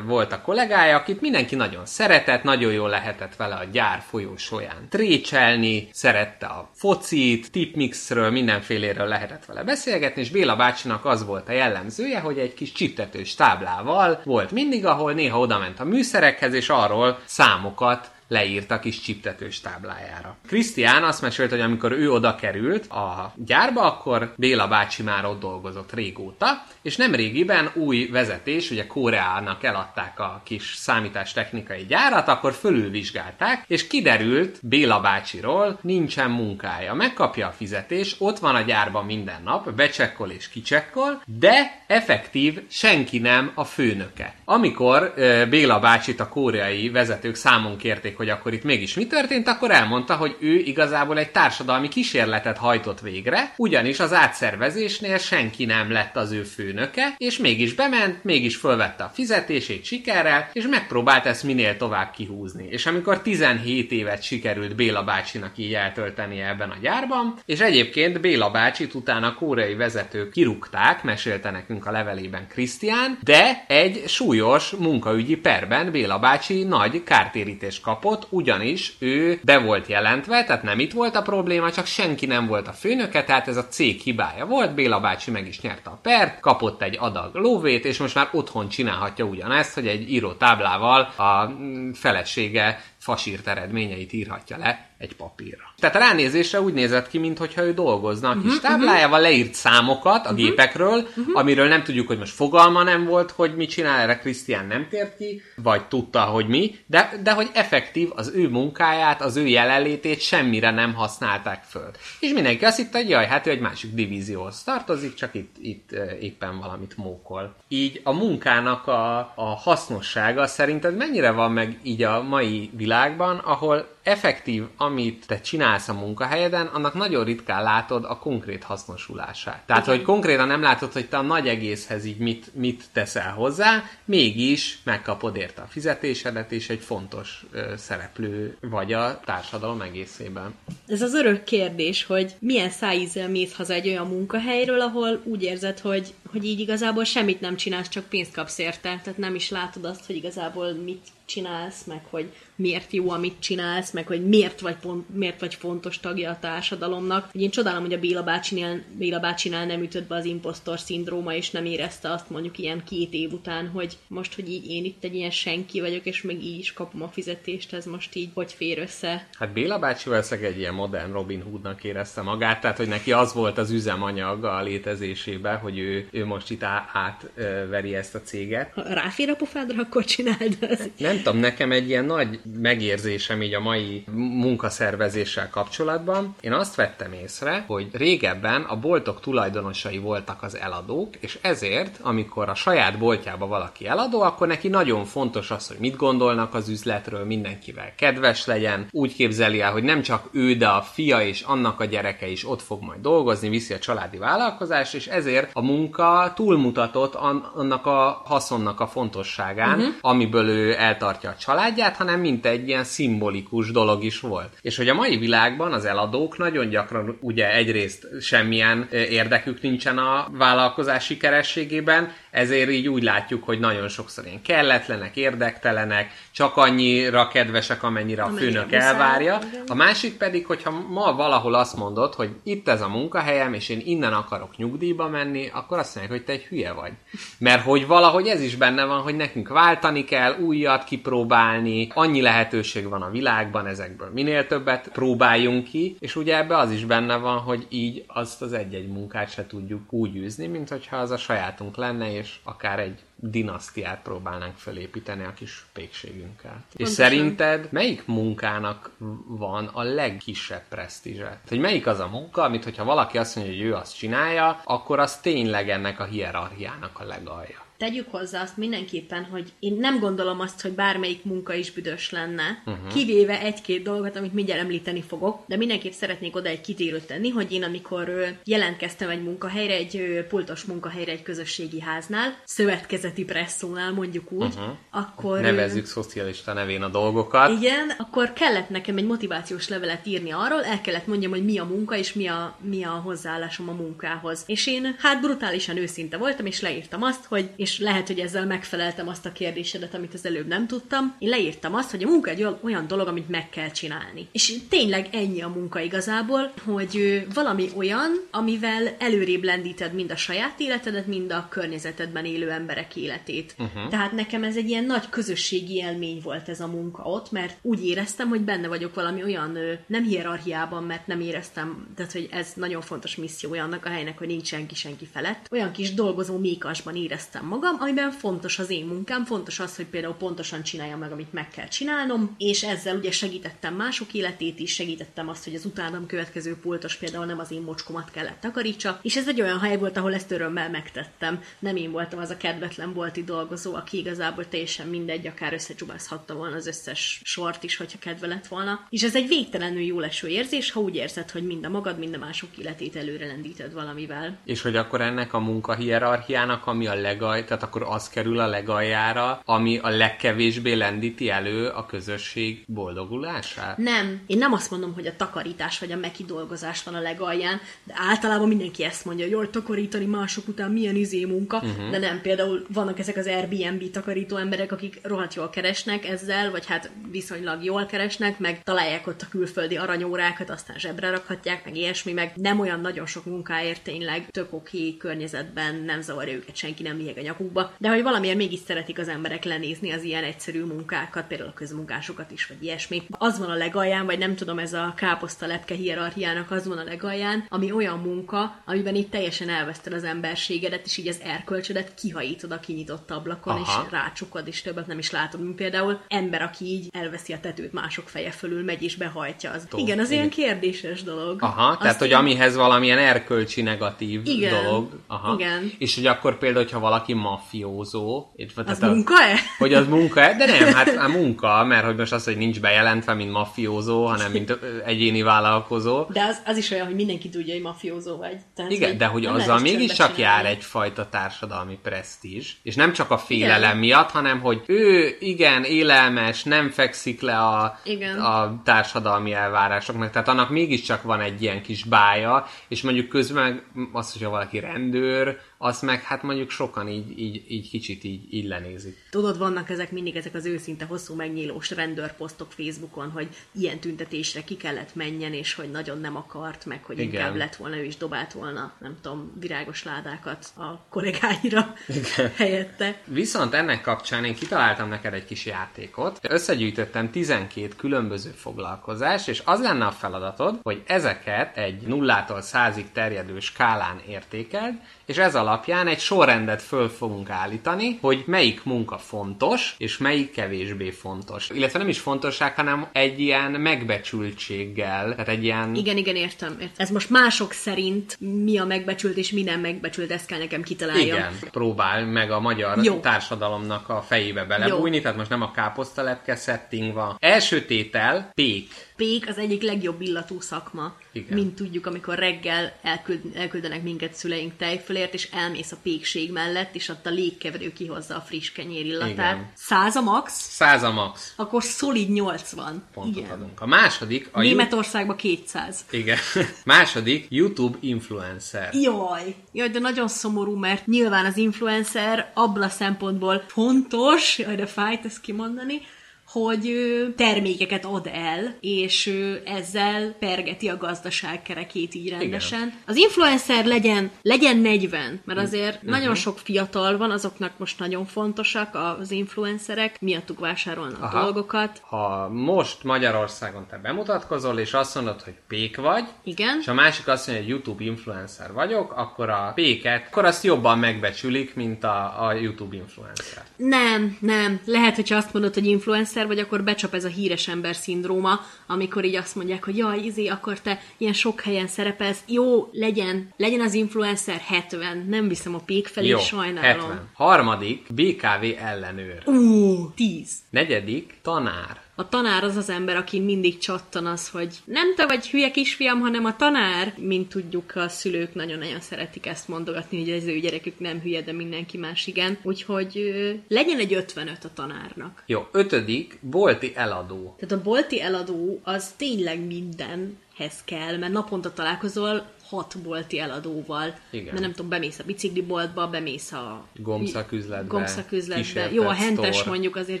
volt a kollégája, akit mindenki nagyon szeretett, nagyon jól lehetett vele a gyár folyósóján trécselni, szerette a focit, tipmixről, mindenféléről lehetett vele beszélgetni, és Béla bácsinak az volt a jellemzője, hogy egy kis csiptetős táblával volt mindig, ahol néha odament a műszerekhez, és arról számokat leírt a kis csiptetős táblájára. Krisztián azt mesélt, hogy amikor ő oda került a gyárba, akkor Béla bácsi már ott dolgozott régóta, és nemrégiben új vezetés, ugye Koreának eladták a kis számítástechnikai gyárat, akkor fölülvizsgálták, és kiderült Béla bácsiról, nincsen munkája, megkapja a fizetés, ott van a gyárban minden nap, becsekkol és kicsekkol, de effektív senki nem a főnöke. Amikor Béla bácsit a koreai vezetők számon kérték, hogy akkor itt mégis mi történt, akkor elmondta, hogy ő igazából egy társadalmi kísérletet hajtott végre, ugyanis az átszervezésnél senki nem lett az ő főnöke, és mégis bement, mégis fölvette a fizetését sikerrel, és megpróbált ezt minél tovább kihúzni. És amikor tizenhét évet sikerült Béla bácsinak így eltöltenie ebben a gyárban, és egyébként Béla bácsit utána a koreai vezetők kirúgták, mesélte nekünk a levelében Krisztián, de egy súlyos munkaügyi perben Béla bácsi nagy kártérítést kapott, infót, ugyanis ő be volt jelentve, tehát nem itt volt a probléma, csak senki nem volt a főnöke, tehát ez a cég hibája volt, Béla bácsi meg is nyerte a pert, kapott egy adag lóvét, és most már otthon csinálhatja ugyanezt, hogy egy írótáblával a felesége fasírt eredményeit írhatja le egy papírra. Tehát a ránézésre úgy nézett ki, mintha ő dolgozna a kis uh-huh, táblájával, uh-huh. leírt számokat a uh-huh, gépekről, uh-huh. amiről nem tudjuk, hogy most fogalma nem volt, hogy mit csinál, erre Krisztián nem tért ki, vagy tudta, hogy mi, de, de hogy effektív az ő munkáját, az ő jelenlétét semmire nem használták föl. És mindenki azt hitte, hogy jaj, hát ő egy másik divízióhoz tartozik, csak itt, itt éppen valamit mókol. Így a munkának a, a hasznossága szerinted mennyire van meg így a mai világban, ahol effektív, amit te csinálsz a munkahelyeden, annak nagyon ritkán látod a konkrét hasznosulását. Tehát, hogy konkrétan nem látod, hogy te a nagy egészhez így mit, mit teszel hozzá, mégis megkapod érte a fizetésedet, és egy fontos ö, szereplő vagy a társadalom egészében. Ez az örök kérdés, hogy milyen szájízzel mész haza egy olyan munkahelyről, ahol úgy érzed, hogy, hogy így igazából semmit nem csinálsz, csak pénzt kapsz érte. Tehát nem is látod azt, hogy igazából mit csinálsz, meg hogy miért jó, amit csinálsz, meg hogy miért vagy, pont, miért vagy fontos tagja a társadalomnak. Én csodálom, hogy a Béla bácsinál, Béla bácsinál nem ütött be az imposztor szindróma, és nem érezte azt mondjuk ilyen két év után, hogy most, hogy így én itt egy ilyen senki vagyok, és meg így is kapom a fizetést, ez most így hogy fér össze? Hát Béla bácsi valószínűleg egy ilyen modern Robin Hoodnak érezte magát, tehát hogy neki az volt az üzemanyaga a létezésében, hogy ő, ő most itt átveri ezt a céget. Ha ráfér a pofádra, akkor csináld ezt. Nem tudom, nekem egy ilyen nagy megérzésem így a mai munkaszervezéssel kapcsolatban. Én azt vettem észre, hogy régebben a boltok tulajdonosai voltak az eladók, és ezért, amikor a saját boltjába valaki eladó, akkor neki nagyon fontos az, hogy mit gondolnak az üzletről, mindenkivel kedves legyen, úgy képzeli el, hogy nem csak ő, de a fia és annak a gyereke is ott fog majd dolgozni, viszi a családi vállalkozást, és ezért a munka túlmutatott annak a haszonnak a fontosságán, uh-huh. amiből ő eltartja a családját, hanem mint egy ilyen szimbolikus dolog is volt. És hogy a mai világban az eladók nagyon gyakran ugye egyrészt semmilyen érdekük nincsen a vállalkozás sikerességében, ezért így úgy látjuk, hogy nagyon sokszor ilyen kelletlenek, érdektelenek, csak annyira kedvesek, amennyire a főnök elvárja. A másik pedig, hogyha ma valahol azt mondod, hogy itt ez a munkahelyem, és én innen akarok nyugdíjba menni, akkor azt mondják, hogy te egy hülye vagy. Mert hogy valahogy ez is benne van, hogy nekünk váltani kell, újat kipróbálni, annyi lehetőség van a világban, ezekből minél többet próbáljunk ki, és ugye ebbe az is benne van, hogy így azt az egy-egy munkát se tudjuk úgy űzni, mint hogyha az a sajátunk lenne, és akár egy dinasztiát próbálnánk felépíteni a kis pékségünkkel. És szerinted melyik munkának van a legkisebb presztízse? Tehát, hogy melyik az a munka, amit hogyha valaki azt mondja, hogy ő azt csinálja, akkor az tényleg ennek a hierarchiának a legalja. Tegyük hozzá azt mindenképpen, hogy én nem gondolom azt, hogy bármelyik munka is büdös lenne, uh-huh. kivéve egy-két dolgot, amit mindjárt említeni fogok, de mindenképp szeretnék oda egy kitérőt tenni, hogy én amikor jelentkeztem egy munkahelyre, egy pultos munkahelyre egy közösségi háznál, szövetkezeti presszónál mondjuk úgy, uh-huh. akkor... Nevezzük szocialista nevén a dolgokat. Igen, akkor kellett nekem egy motivációs levelet írni arról, el kellett mondjam, hogy mi a munka és mi a, mi a hozzáállásom a munkához. És én hát brutálisan őszinte voltam, és leírtam azt, hogy és és lehet, hogy ezzel megfeleltem azt a kérdésedet, amit az előbb nem tudtam. Én leírtam azt, hogy a munka egy olyan dolog, amit meg kell csinálni. És tényleg ennyi a munka igazából, hogy valami olyan, amivel előrébb lendíted mind a saját életedet, mind a környezetedben élő emberek életét. Uh-huh. Tehát nekem ez egy ilyen nagy közösségi élmény volt ez a munka ott, mert úgy éreztem, hogy benne vagyok valami olyan, nem hierarchiában, mert nem éreztem, tehát hogy ez nagyon fontos missziója annak a helynek, hogy nincs senki senki felett. Olyan kis dolgozó mékasban éreztem magam, amiben fontos az én munkám, fontos az, hogy például pontosan csináljam meg, amit meg kell csinálnom, és ezzel ugye segítettem mások életét is, segítettem azt, hogy az utánam következő pultos például nem az én mocskomat kellett takarítsa, és ez egy olyan hely volt, ahol ezt örömmel megtettem. Nem én voltam az a kedvetlen bolti dolgozó, aki igazából teljesen mindegy, akár összecsubázhatta volna az összes sort is, hogyha kedve lett volna. És ez egy végtelenül jó leső érzés, ha úgy érzed, hogy mind a magad, mind a mások életét előre lendíted valamivel. És hogy akkor ennek a munkahierarchiának, ami a legajt projektet, akkor az kerül a legaljára, ami a legkevésbé lendíti elő a közösség boldogulását? Nem. Én nem azt mondom, hogy a takarítás vagy a megkidolgozás van a legalján, de általában mindenki ezt mondja, hogy jól takarítani mások után milyen izé munka, uh-huh. de nem. Például vannak ezek az Airbnb takarító emberek, akik rohadt jól keresnek ezzel, vagy hát viszonylag jól keresnek, meg találják ott a külföldi aranyórákat, aztán zsebre rakhatják, meg ilyesmi, meg nem olyan nagyon sok munkáért tényleg tök oké környezetben, nem zavarja őket, senki nem liheg a nyakukba, de hogy valamiért mégis szeretik az emberek lenézni az ilyen egyszerű munkákat, például a közmunkásokat is, vagy ilyesmi. Az van a legalján, vagy nem tudom, ez a káposzta lepke hierarchiának az van a legalján, ami olyan munka, amiben itt teljesen elveszted az emberségedet, és így az erkölcsödet kihajítod a kinyitott ablakon, aha. és rácsukod, és többet nem is látod, mint például ember, aki így elveszi a tetőt mások feje fölül, megy és behajtja az. Tó, igen, az igen. Ilyen kérdéses dolog. Aha, azt tehát, én... hogy amihez valamilyen erkölcsi negatív igen. dolog. Aha. Igen. És hogy akkor például, hogyha valaki mafiózó... Az munka-e? Hogy az munka-e? De nem, hát a munka, mert hogy most az, hogy nincs bejelentve, mint mafiózó, hanem mint egyéni vállalkozó. De az, az is olyan, hogy mindenki tudja, hogy mafiózó vagy. Tehát igen, de hogy azzal mégiscsak jár egyfajta társadalmi presztízs, és nem csak a félelem igen. miatt, hanem hogy ő igen, élelmes, nem fekszik le a, a társadalmi elvárásoknak. Tehát annak mégiscsak van egy ilyen kis bája, és mondjuk közben az, hogyha valaki rendőr, azt meg hát mondjuk sokan így, így, így kicsit így, így lenézik. Tudod, vannak ezek mindig ezek az őszinte hosszú megnyílós rendőrposztok Facebookon, hogy ilyen tüntetésre ki kellett menjen, és hogy nagyon nem akart, meg hogy igen. inkább lett volna, ő is dobált volna, nem tudom, virágos ládákat a kollégáira igen. helyette. Viszont ennek kapcsán én kitaláltam neked egy kis játékot. Összegyűjtöttem tizenkét különböző foglalkozást, és az lenne a feladatod, hogy ezeket egy nullától százig terjedő skálán értékeld, és ez alapján egy sorrendet föl fogunk állítani, hogy melyik munka fontos, és melyik kevésbé fontos. Illetve nem is fontosság, hanem egy ilyen megbecsültséggel, tehát egy ilyen... Igen, igen, értem, értem. Ez most mások szerint mi a megbecsült, és mi nem megbecsült, ezt kell nekem kitaláljam. Igen, próbál meg a magyar jó. társadalomnak a fejébe belebújni, jó. tehát most nem a káposztalepke setting van. Első tétel, pék. Pék az egyik legjobb illatú szakma. Igen. Mint tudjuk, amikor reggel elküld, elküldenek minket szüleink tejfölért, és elmész a pékség mellett, és ott a légkeverő kihozza a friss kenyér illatát. Száz a max? Száz a max. Akkor szolid nyolcvan. Pontot igen. adunk. A második... A Németországban kétszáz. Igen. Második, YouTube influencer. Jaj! Jaj, de nagyon szomorú, mert nyilván az influencer abla szempontból fontos, jaj, de fájt ezt kimondani, hogy termékeket ad el, és ezzel pergeti a gazdaság kerekét így rendesen. Igen. Az influencer legyen, legyen negyven, mert azért uh-huh. nagyon sok fiatal van, azoknak most nagyon fontosak az influencerek, miattuk vásárolnak aha. dolgokat. Ha most Magyarországon te bemutatkozol, és azt mondod, hogy pék vagy, igen. és a másik azt mondja, hogy YouTube influencer vagyok, akkor a péket, akkor azt jobban megbecsülik, mint a, a YouTube influencer. Nem, nem. Lehet, hogyha azt mondod, hogy influencer, vagy akkor becsap ez a híres ember szindróma, amikor így azt mondják, hogy jaj, izé, akkor te ilyen sok helyen szerepelsz. Jó, legyen, legyen az influencer hetven. Nem viszem a pék felé, jó, sajnálom. hetven. Harmadik, bé ká vé ellenőr. Ú, tíz. Negyedik, tanár. A tanár az az ember, aki mindig csattan az, hogy nem te vagy hülye kisfiam, hanem a tanár. Mint tudjuk, a szülők nagyon-nagyon szeretik ezt mondogatni, hogy az ő gyerekük nem hülye, de mindenki más igen. Úgyhogy ö, legyen egy ötvenöt a tanárnak. Jó, ötödik, bolti eladó. Tehát a bolti eladó az tényleg mindenhez kell, mert naponta találkozol hat bolti eladóval. Igen. Mert nem tudom, bemész a bicikliboltba, bemész a gombszaküzletbe, gombszaküzletbe. Jó, a hentes store. Mondjuk azért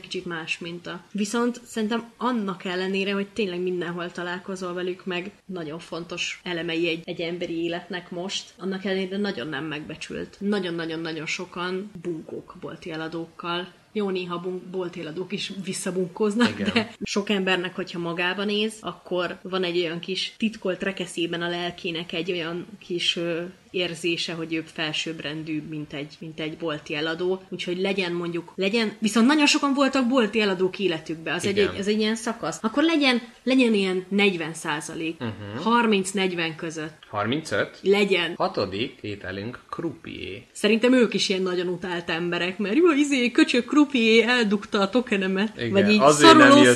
kicsit más, mint a... Viszont szerintem annak ellenére, hogy tényleg mindenhol találkozol velük, meg nagyon fontos elemei egy, egy emberi életnek most, annak ellenére nagyon nem megbecsült. Nagyon-nagyon-nagyon sokan bunkók bolti eladókkal. Jó, néha bunk, boltéladók is visszabunkóznak, igen. de sok embernek, hogyha magába néz, akkor van egy olyan kis titkolt rekeszében a lelkének egy olyan kis... Ö, érzése, hogy ő felsőbbrendű, mint egy, mint egy bolti eladó. Úgyhogy legyen mondjuk, legyen, viszont nagyon sokan voltak bolti eladók életükben, az, egy, az egy ilyen szakasz. Akkor legyen, legyen ilyen negyven százalék, uh-huh. harminc-negyven között. harmincöt? Legyen. Hatodik ételünk, krupié. Szerintem ők is ilyen nagyon utált emberek, mert jó, izé, köcsök, krupié, croupier eldugta a tokenemet, igen, vagy így szarul.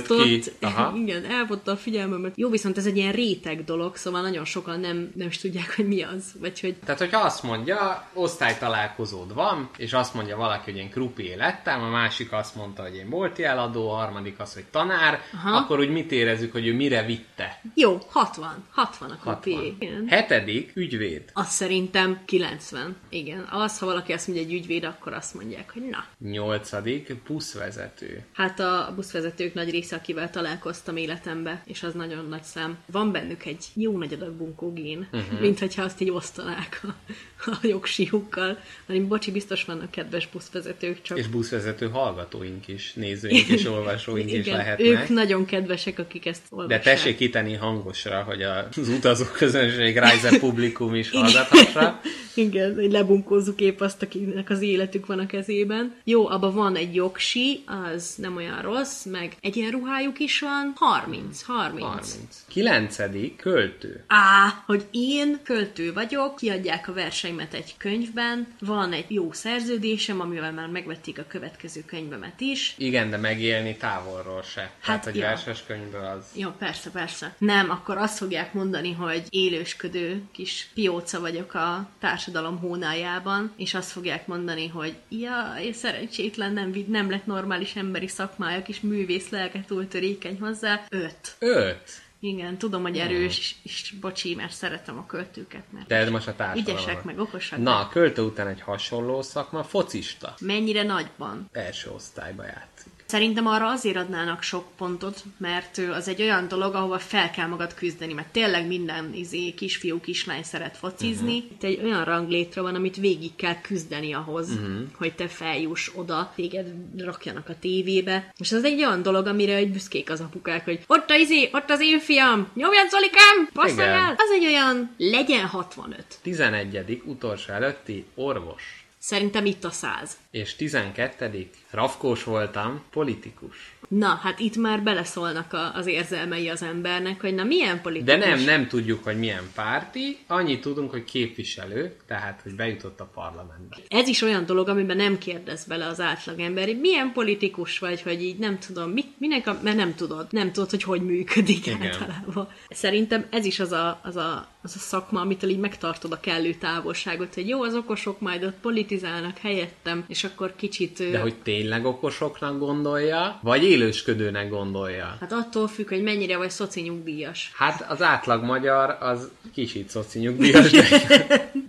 Igen, elvonta a figyelmemet. Jó, viszont ez egy ilyen réteg dolog, szóval nagyon sokan nem, nem is tudják, hogy mi az. Vagy hogy... Tehát, hogyha azt mondja, osztálytalálkozód van, és azt mondja valaki, hogy én croupier lettem, a másik azt mondta, hogy én bolti eladó, a harmadik az, hogy tanár, aha, akkor úgy mit érezzük, hogy ő mire vitte? Jó, hatvan. hatvan a croupier. Hetedik, ügyvéd. Azt szerintem kilencven. Igen, az, ha valaki azt mondja, egy ügyvéd, akkor azt mondják, hogy na. Nyolcadik, buszvezető. Hát a buszvezetők nagy része, akivel találkoztam életembe, és az nagyon nagy szám. Van bennük egy jó nagy adag bunkógén, uh-huh. mint hogyha azt így osztanák a, a jogsíjukkal. Hanem bocsi, biztos vannak kedves buszvezetők csak. És buszvezető hallgatóink is, nézőink és olvasóink igen, is lehetnek. Ők nagyon kedvesek, akik ezt olvassák. De tessék itenni hangosra, hogy az utazók közönség, Reiser publikum is hallgathassa. Igen, hogy lebunkózzuk épp azt, akinek az életük van a kezében. Jó, abban van egy jogsi, az nem olyan rossz, meg egy ilyen ruhájuk is van. harminc, harminc. harminc. Kilencedik, költő. Á, hogy én költő vagyok, kiadják a verseimet egy könyvben, van egy jó szerződésem, amivel már megvették a következő könyvemet is. Igen, de megélni távolról se. Hát, hát egy ja. verses könyvből az... Jó, persze, persze. Nem, akkor azt fogják mondani, hogy élősködő kis pióca vagyok a társadalom hónájában, és azt fogják mondani, hogy jaj, szerencsétlen, nem, nem lett normális emberi szakmája, kis művész lelke túl törékeny hozzá. Öt. Öt? Igen, tudom, hogy erős, és, és bocsi, mert szeretem a költőket, mert de ez most a ügyesek, meg okosak. Na, a költő után egy hasonló szakma, focista. Mennyire nagyban? Első osztályba játszik. Szerintem arra azért adnának sok pontot, mert az egy olyan dolog, ahova fel kell magad küzdeni, mert tényleg minden izé, kisfiú, kislány szeret focizni. Uh-huh. Itt egy olyan ranglétre van, amit végig kell küzdeni ahhoz, uh-huh. hogy te feljuss oda, téged rakjanak a tévébe. És ez egy olyan dolog, amire egy büszkék az apukák, hogy ott az izé, ott az én fiam, nyomjad Zolikám, passzoljál! Az egy olyan, legyen hatvanöt. tizenegyedik utolsó előtti orvos. Szerintem itt a száz. És tizenkettedik rafkós voltam, politikus. Na, hát itt már beleszólnak a, az érzelmei az embernek, hogy na milyen politikus. De nem, nem tudjuk, hogy milyen párti, annyit tudunk, hogy képviselő, tehát, hogy bejutott a parlamentbe. Ez is olyan dolog, amiben nem kérdez bele az átlagember, hogy milyen politikus vagy, hogy így nem tudom, mit, minek a, mert nem tudod, nem tudod, hogy hogy működik igen. általában. Szerintem ez is az a, az, a, az a szakma, amitől így megtartod a kellő távolságot, hogy jó, az okosok majd ott politizálnak helyettem, és akkor kicsit... De hogy tényleg okosoknak gondolja, vagy élősködőnek gondolja. Hát attól függ, hogy mennyire vagy szocinyugdíjas. Hát az átlag magyar az kicsit szocinyugdíjas.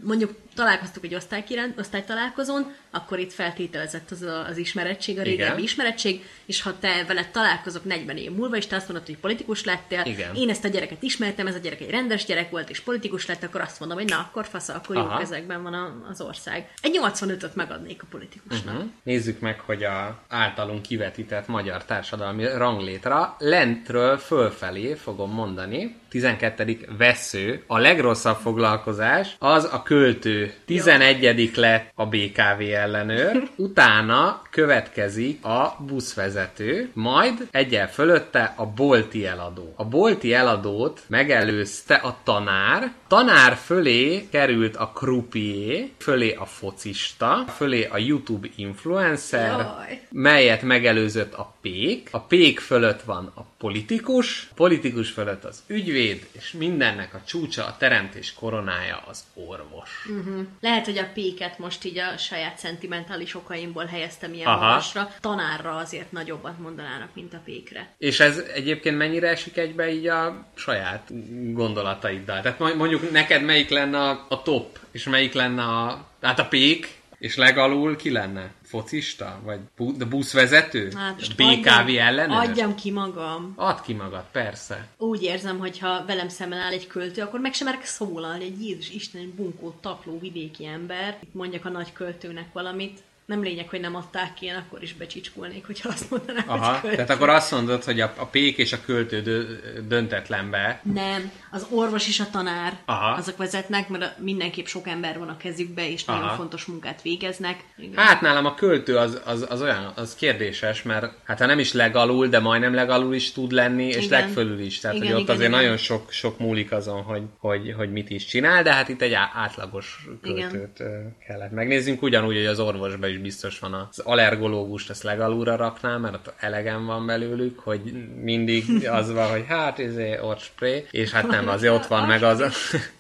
Mondjuk találkoztuk egy osztálytalálkozón, akkor itt feltételezett az, a, az ismerettség, a régebbi ismerettség, és ha te veled találkozok negyven év múlva, és te azt mondod, hogy politikus lettél, igen. én ezt a gyereket ismertem, ez a gyerek egy rendes gyerek volt, és politikus lett, akkor azt mondom, hogy na, akkor fasza, akkor jó kezekben van a, az ország. Egy nyolcvanötöt megadnék a politikusnak. Uh-huh. Nézzük meg, hogy a általunk kivetített magyar társadalmi ranglétra lentről fölfelé fogom mondani. tizenkettedik vesző, a legrosszabb foglalkozás, az a költő. tizenegyedik lett a bé ká vé ellenőr, utána következik a buszvezető, majd egyel fölötte a bolti eladó. A bolti eladót megelőzte a tanár, tanár fölé került a croupier, fölé a focista, fölé a YouTube influencer, jaj. Melyet megelőzött a pék, a pék fölött van a politikus, a politikus fölött az ügyvéd, és mindennek a csúcsa, a teremtés koronája az orvos. Uh-huh. Lehet, hogy a péket most így a saját szentimentális okaimból helyeztem ilyen aha. magasra, tanárra azért nagyobbat mondanának, mint a pékre. És ez egyébként mennyire esik egybe így a saját gondolataiddal? Tehát mondjuk neked melyik lenne a top, és melyik lenne a, hát a pék, és legalul ki lenne? Focista? Vagy bu- buszvezető? Hát, bé ká vé adjam, ellenőr? Adjam ki magam. Add ki magad, persze. Úgy érzem, hogy ha velem szemben áll egy költő, akkor meg sem merek szólalni, egy Jézus Isten, egy bunkó, tapló, vidéki ember. Itt mondjak a nagy költőnek valamit. Nem lényeg, hogy nem adták ki, én akkor is becsicskulnék, hogyha azt mondanák, aha, hogy költő. Tehát akkor azt mondod, hogy a, a pék és a költő dö- döntetlenbe. Nem, az orvos és a tanár, aha. azok vezetnek, mert mindenképp sok ember van a kezükbe, és aha. nagyon fontos munkát végeznek. Igen. Hát nálam a költő az, az, az olyan, az kérdéses, mert hát ha nem is legalul, de majdnem legalul is tud lenni, és igen. legfölül is. Tehát igen, hogy ott igen, azért igen. nagyon sok, sok múlik azon, hogy, hogy, hogy mit is csinál, de hát itt egy átlagos költőt igen. kellett megnézzünk, ugyanúgy, hogy az orvosba is is biztos van az allergológust, ezt legalúra raknám, mert elegem van belőlük, hogy mindig az van, hogy hát izé, orrspray, és hát nem, azért ott van meg az,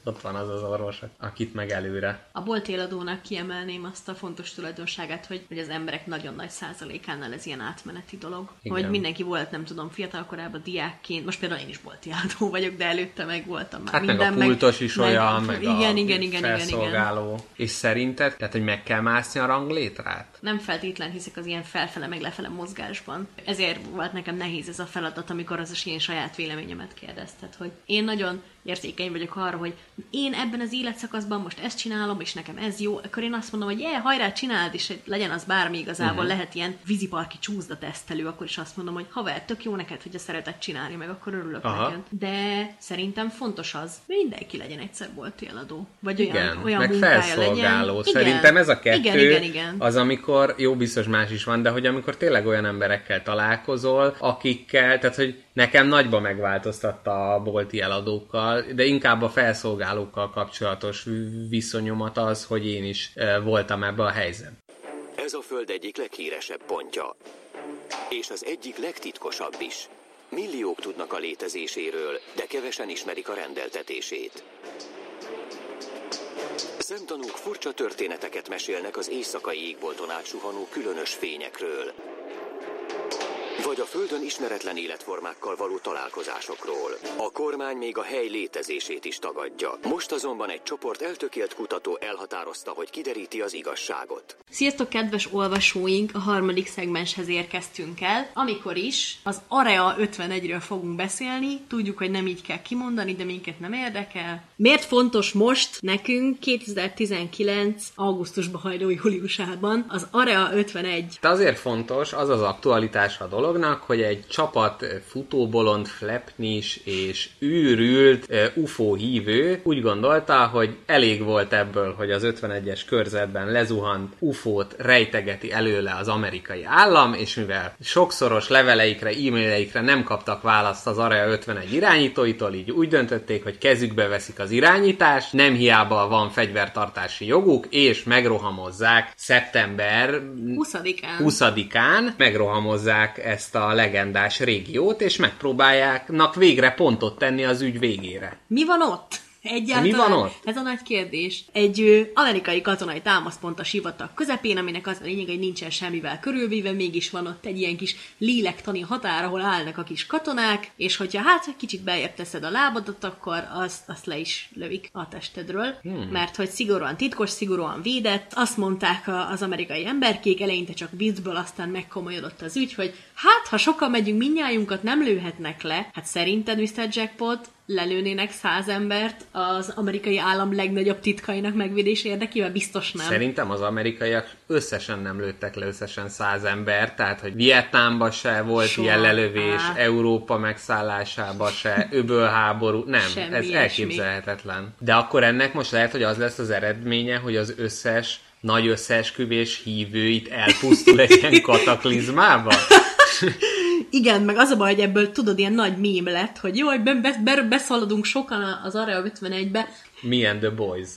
ott van az az orvos, akit meg előre. A boltéladónak kiemelném azt a fontos tulajdonságát, hogy, hogy az emberek nagyon nagy százalékánál ez ilyen átmeneti dolog. Igen. Hogy mindenki volt, nem tudom, fiatal korában diákként, most például én is boltéladó vagyok, de előtte meg voltam már hát minden. Meg a pultos meg, is meg, olyan, meg igen, a igen, igen, igen, felszolgáló. Igen. És szerinted, tehát, hogy meg kell mászni a ranglétrát? Nem feltétlen hiszek az ilyen felfele meg lefele mozgásban. Ezért volt nekem nehéz ez a feladat, amikor az is ilyen saját véleményemet kérdezted, hogy én nagyon érzékeny vagyok arra, hogy én ebben az életszakaszban most ezt csinálom, és nekem ez jó, akkor én azt mondom, hogy je, hajrá, csináld, és legyen az bármi igazából, uh-huh. lehet ilyen víziparki csúszda tesztelő, akkor is azt mondom, hogy haver, tök jó neked, hogy a szeretet csinálni, meg akkor örülök neked. De szerintem fontos az, hogy mindenki legyen egyszer boltéladó. Vagy olyan, igen, olyan meg felszolgáló. Legyen. Szerintem ez a kettő igen, igen, igen. az, amikor, jó, biztos más is van, de hogy amikor tényleg olyan emberekkel találkozol, akikkel, tehát hogy nekem nagyban megváltoztatta a bolti eladókkal, de inkább a felszolgálókkal kapcsolatos viszonyomat az, hogy én is voltam ebben a helyzetben. Ez a Föld egyik leghíresebb pontja, és az egyik legtitkosabb is. Milliók tudnak a létezéséről, de kevesen ismerik a rendeltetését. Szemtanúk furcsa történeteket mesélnek az éjszakai égbolton átsuhanó különös fényekről, vagy a Földön ismeretlen életformákkal való találkozásokról. A kormány még a hely létezését is tagadja. Most azonban egy csoport eltökélt kutató elhatározta, hogy kideríti az igazságot. Sziasztok, kedves olvasóink! A harmadik szegmenshez érkeztünk el. Amikor is az Area ötvenegyről fogunk beszélni, tudjuk, hogy nem így kell kimondani, de minket nem érdekel. Miért fontos most nekünk kétezer-tizenkilenc. augusztusba hajló júliusában az Area ötvenegy? De azért fontos, az az aktualitás a dolog, hogy egy csapat futóbolond, flepnis és őrült ufó hívő úgy gondolta, hogy elég volt ebből, hogy az ötvenegyes körzetben lezuhant ufót rejtegeti előle az amerikai állam, és mivel sokszoros leveleikre, e-maileikre nem kaptak választ az Area ötvenegy irányítóitól, így úgy döntötték, hogy kezükbe veszik az irányítást, nem hiába van fegyvertartási joguk, és megrohamozzák szeptember huszadikán, huszadikán megrohamozzák ezt ezt a legendás régiót, és megpróbálják végre pontot tenni az ügy végére. Mi van ott? Egyáltalán mi van ott? Ez a nagy kérdés. Egy ö, amerikai katonai támaszpont a sivatag közepén, aminek az a lényeg, hogy nincsen semmivel körülvéve, mégis van ott egy ilyen kis lélektani határ, ahol állnak a kis katonák, és hogyha hát kicsit beljebb teszed a lábadat, akkor azt, azt le is lövik a testedről, hmm. mert hogy szigorúan titkos, szigorúan védett. Azt mondták az amerikai emberkék, eleinte csak viccből, aztán megkomolyodott az ügy, hogy hát, ha sokan megyünk, mindnyájunkat nem lőhetnek le. Hát szerinted, miszter Jackpot, lelőnének száz embert az amerikai állam legnagyobb titkainak megvédése érdekében? Biztos nem. Szerintem az amerikaiak összesen nem lőttek le összesen száz embert, tehát hogy Vietnámban se volt soha ilyen lelövés, á. Európa megszállásában se, öbölháború, nem, semmi, ez elképzelhetetlen. Esmi. De akkor ennek most lehet, hogy az lesz az eredménye, hogy az összes nagy összeesküvés hívőit elpusztul egy ilyen kataklizmába? Igen, meg az a baj, hogy ebből tudod, ilyen nagy mém lett, hogy jó, hogy be, be, beszaladunk sokan az Area ötvenegybe. Milyen The Boys.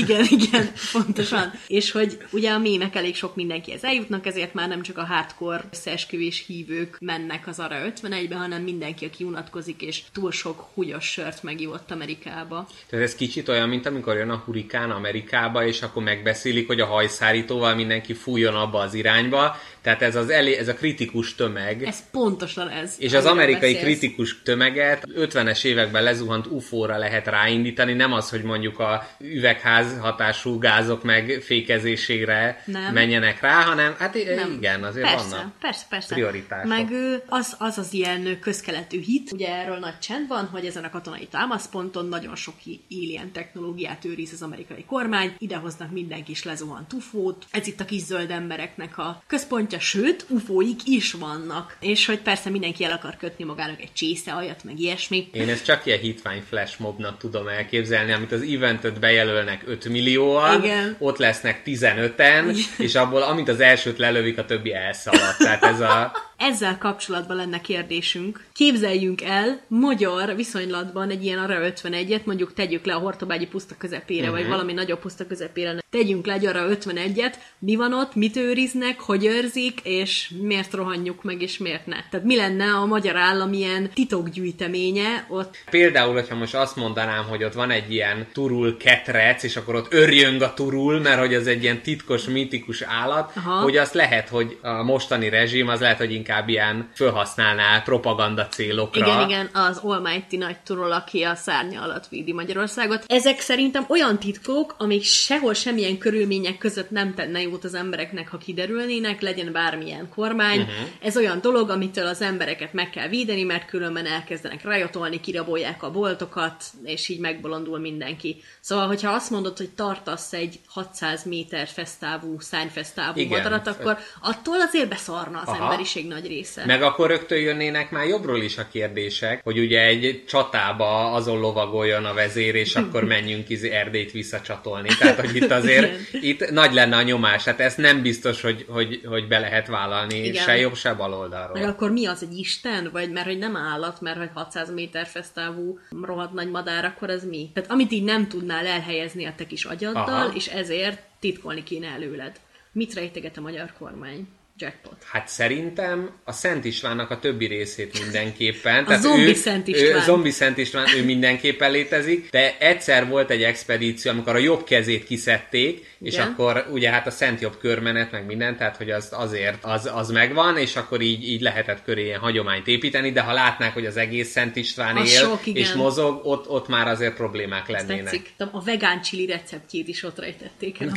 Igen, igen, pontosan. És hogy ugye a mémek elég sok mindenkihez eljutnak, ezért már nem csak a hardcore összeesküvés hívők mennek az Area ötvenegybe, hanem mindenki, aki unatkozik, és túl sok húgyos sört megívott Amerikába. Tehát ez kicsit olyan, mint amikor jön a hurikán Amerikába, és akkor megbeszélik, hogy a hajszárítóval mindenki fújjon abba az irányba. Tehát ez, az elé, ez a kritikus tömeg. Ez pontosan ez. És az amerikai beszélsz. Kritikus tömeget ötvenes években lezuhant ufóra lehet ráindítani, nem az, hogy mondjuk a üvegház hatású gázok megfékezésére nem. menjenek rá, hanem hát nem. igen, azért persze, vannak persze, persze. prioritások. Meg az, az az ilyen közkeletű hit, ugye erről nagy csend van, hogy ezen a katonai támaszponton nagyon sok alien technológiát őriz az amerikai kormány, idehoznak mindenki is lezuhant ufót, ez itt a kis zöld embereknek a központja, sőt, ufóik is vannak. És hogy persze mindenki el akar kötni magának egy csészealjat, meg ilyesmi. Én ezt csak ilyen hitvány flashmobnak tudom elképzelni, amit az eventet bejelölnek öt millióan, igen. ott lesznek tizenöten, igen. és abból, amit az elsőt lelövik, a többi elszalad. Tehát ez a Ezzel kapcsolatban lenne kérdésünk. Képzeljünk el magyar viszonylatban egy ilyen Area ötvenegyet, mondjuk tegyük le a Hortobágyi puszta közepére, uh-huh. vagy valami nagyobb puszta közepére. Tegyünk le egy Area ötvenegyet, mi van ott, mit őriznek, hogy őrzik, és miért rohanjuk meg, és miért ne. Tehát mi lenne a magyar állam ilyen titokgyűjteménye ott? Például, hogyha most azt mondanám, hogy ott van egy ilyen turul ketrec, és akkor ott örjöng a turul, mert hogy az egy ilyen titkos, mítikus állat, aha. hogy azt lehet, hogy a mostani rezsim, az lehet, hogy inkább ilyen felhasználná propaganda célokra. Igen, igen, az Almighty nagy turul, aki a szárnya alatt védi Magyarországot. Ezek szerintem olyan titkok, amik sehol semmilyen körülmények között nem tenne jót az embereknek, ha kiderülnének, legyen bármilyen kormány. Uh-huh. Ez olyan dolog, amitől az embereket meg kell védeni, mert különben elkezdenek rajotolni, kirabolják a boltokat, és így megbolondul mindenki. Szóval, hogyha azt mondod, hogy tartasz egy hatszáz méter fesztávú, szárnyfesztávú madarat, akkor attól azért beszarna az aha. emberiség nagy része. Meg akkor rögtön jönnének már jobbról is a kérdések, hogy ugye egy csatába azon lovagoljon a vezér, és akkor menjünk iz Erdélyt visszacsatolni. Tehát, hogy itt azért itt nagy lenne a nyomás. Hát ezt nem biztos, hogy, hogy, hogy be lehet vállalni igen. se jobb, se bal oldalról. Meg akkor mi az, egy isten? Vagy mert hogy nem állat, mert hogy hatszáz méter fesztávú rohadt nagy madár, akkor ez mi? Tehát amit így nem tudnál elhelyezni a te kis agyaddal, aha. és ezért titkolni kéne előled. Mit rejteget a magyar kormány? Jackpot. Hát szerintem a Szent Istvánnak a többi részét mindenképpen. A zombi ő, Szent István. Ő, zombi Szent István, ő mindenképpen létezik, de egyszer volt egy expedíció, amikor a jobb kezét kiszedték, és igen. akkor ugye hát a Szent Jobb körmenet, meg minden, tehát hogy az azért az, az megvan, és akkor így, így lehetett köré ilyen hagyományt építeni, de ha látnák, hogy az egész Szent István az él, sok, és mozog, ott, ott már azért problémák azt lennének. Tetszik. A vegán chili receptjét is ott rejtették el.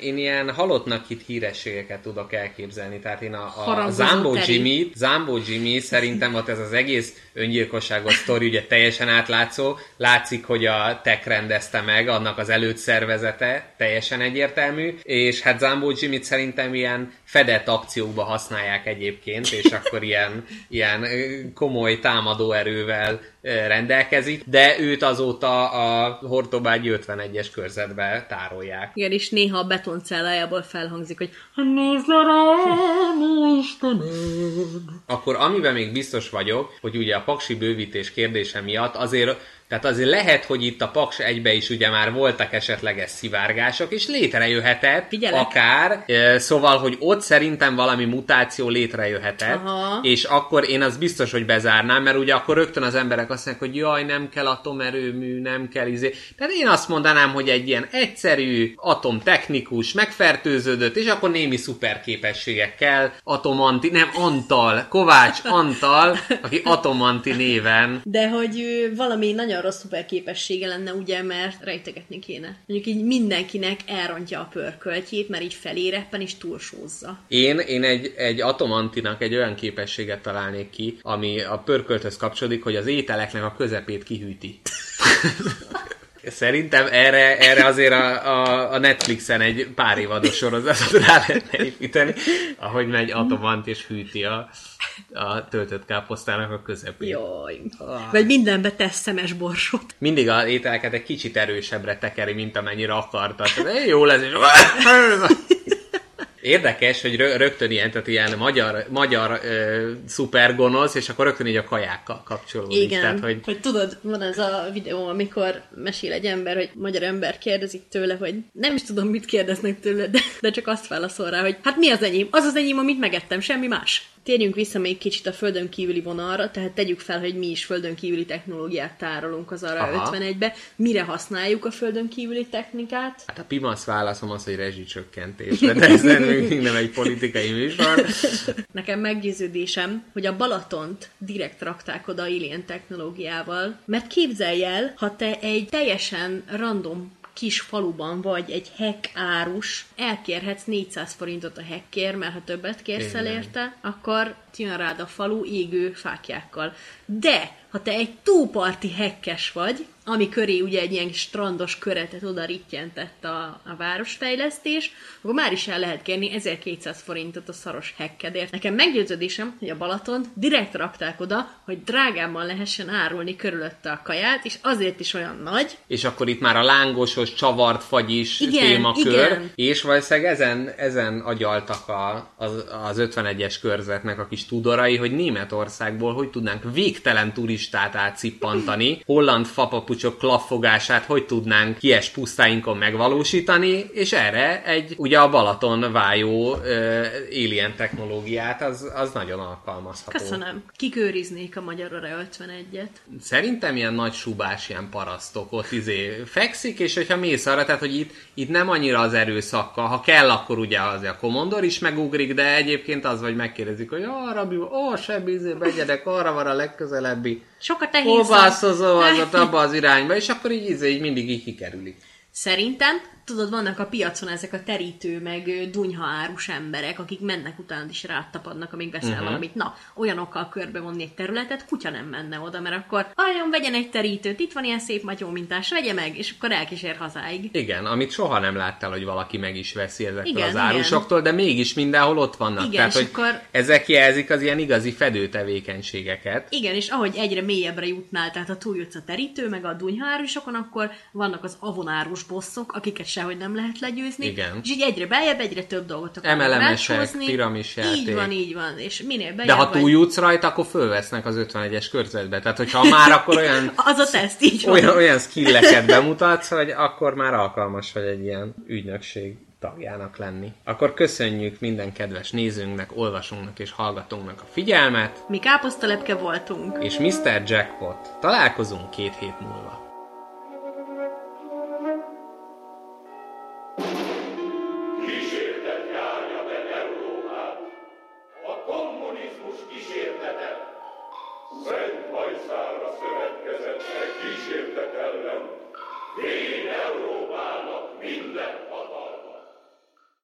Én ilyen halottnak hit híreség tudok elképzelni. Tehát én a, a Zámbó Jimmy, Zámbó Jimmy szerintem ott ez az egész öngyilkosságos sztori, ugye teljesen átlátszó. Látszik, hogy a Tech rendezte meg, annak az előtt szervezete, teljesen egyértelmű, és hát Zámbó Jimmy szerintem ilyen fedett akciókba használják egyébként, és akkor ilyen, ilyen komoly támadó erővel rendelkezik, de őt azóta a Hortobágyi ötvenegyes körzetbe tárolják. Igen, és néha a betoncellájából felhangzik, hogy akkor amiben még biztos vagyok, hogy ugye a paksi bővítés kérdése miatt azért, tehát azért lehet, hogy itt a Paks egybe is ugye már voltak esetleges szivárgások, és létrejöhetett figyelek. Akár, szóval, hogy ott szerintem valami mutáció létrejöhetett, aha. és akkor én az biztos, hogy bezárnám, mert ugye akkor rögtön az emberek azt mondják, hogy jaj, nem kell atomerőmű, nem kell izé. Tehát én azt mondanám, hogy egy ilyen egyszerű atomtechnikus megfertőződött, és akkor némi szuperképességekkel atomanti, nem, Antal, Kovács Antal, aki atomanti néven. De hogy valami nagyon rossz szuperképessége lenne, ugye, mert rejtegetni kéne. Mondjuk így mindenkinek elrontja a pörköltjét, mert így feléreppen és túlsózza. Én, én egy, egy atomantinak egy olyan képességet találnék ki, ami a pörkölthöz kapcsolódik, hogy az ételeknek a közepét kihűti. Szerintem erre, erre azért a, a, a Netflixen egy pár évados sorozatot rá lehetne építeni, ahogy megy atomant és hűti a, a töltött káposztának a közepét. Jaj. Ah. Vagy mindenbe tesz szemes borsot. Mindig az ételeket egy kicsit erősebbre tekeri, mint amennyire akartad. Jó lesz, és... Érdekes, hogy rögtön ilyen, tehát ilyen magyar, magyar ö, szupergonosz, és akkor rögtön így a kajákkal kapcsolódik. Igen, tehát, hogy... hogy tudod, van ez a videó, amikor mesél egy ember, hogy magyar ember kérdezik tőle, hogy nem is tudom, mit kérdeznek tőle, de, de csak azt válaszol rá, hogy hát mi az enyém? Az az enyém, amit megettem, semmi más. Térjünk vissza még kicsit a földön kívüli vonalra, tehát tegyük fel, hogy mi is földön kívüli technológiát tárolunk az Area ötvenegybe. Mire használjuk a földön kívüli technikát? Hát a pimasz válaszom az, hogy rezsicsökkentés, de ez még nem egy politikai műsor. Nekem meggyőződésem, hogy a Balatont direkt rakták oda alien technológiával, mert képzelj el, ha te egy teljesen random kis faluban vagy egy hekk árus, elkérhetsz négyszáz forintot a hekkért, mert ha többet kérsz el érte, akkor Tienrád a falu égő fáklyákkal. De, ha te egy túlparti hekkes vagy, ami köré ugye egy ilyen strandos köretet oda rittyentett a, a városfejlesztés, akkor már is el lehet kérni ezerkétszáz forintot a szaros hekkedért. Nekem meggyőződésem, hogy a Balatont direkt rakták oda, hogy drágában lehessen árulni körülötte a kaját, és azért is olyan nagy. És akkor itt már a lángosos, csavart fagyis igen, témakör, igen. És valószínűleg ezen, ezen agyaltak a, az, az ötvenegyes körzetnek a kis tudorai, hogy Németországból hogy tudnánk végtelen turistát átszippantani, holland fapapucs klaffogását hogy tudnánk kies pusztáinkon megvalósítani, és erre egy, ugye a Balaton vájó uh, alien technológiát, az, az nagyon alkalmazható. Köszönöm. Kikőriznék a magyar ötvenegyet. Szerintem ilyen nagy subás, ilyen parasztok ott izé fekszik, és hogyha mész arra, tehát hogy itt, itt nem annyira az erőszakkal, ha kell, akkor ugye az a komondor is megugrik, de egyébként az, vagy megkérdezik, hogy arra, ó, se bízé, begyedek, arra van a legközelebbi. Sokat te hívsz. Olvászozó az ott abba az irányba, és akkor így, így, így mindig így kikerülik. Szerintem, tudod, vannak a piacon ezek a terítő, meg dunyhaárus emberek, akik mennek utánad is rátapadnak, amíg veszel uh-huh. valamit. Na, olyanokkal körbevonni egy területet, kutya nem menne oda, mert akkor vajon vegyen egy terítőt, itt van ilyen szép matyó mintás, vegye meg, és akkor elkísér hazáig. Igen, amit soha nem láttál, hogy valaki meg is veszi ezektől igen, az árusoktól, igen. De mégis mindenhol ott vannak. Igen, tehát, hogy akkor... ezek jelzik az ilyen igazi fedő tevékenységeket. Igen, és ahogy egyre mélyebbre jutnál, tehát ha túljutsz a terítő, meg a dunyhaárusokon, akkor vannak az avonárus bosszok, akiket sehogy nem lehet legyőzni, igen. És így egyre beljebb, egyre több dolgot akarnak rácsózni. em el em esek, piramisjáték. Így van, így van, és minél beljebb. De ha túljutsz vagy... rajta, akkor fölvesznek az ötvenegyes körzetbe. Tehát, hogyha már akkor olyan... az a teszt, így van. Olyan, olyan skilleket bemutatsz, hogy akkor már alkalmas vagy egy ilyen ügynökség tagjának lenni. Akkor köszönjük minden kedves nézőnknek, olvasónknak és hallgatónknak a figyelmet. Mi Káposztalepke voltunk. És miszter Jackpot. Találkozunk két hét múlva. Kísértet ellen, én Európának minden hatalmat.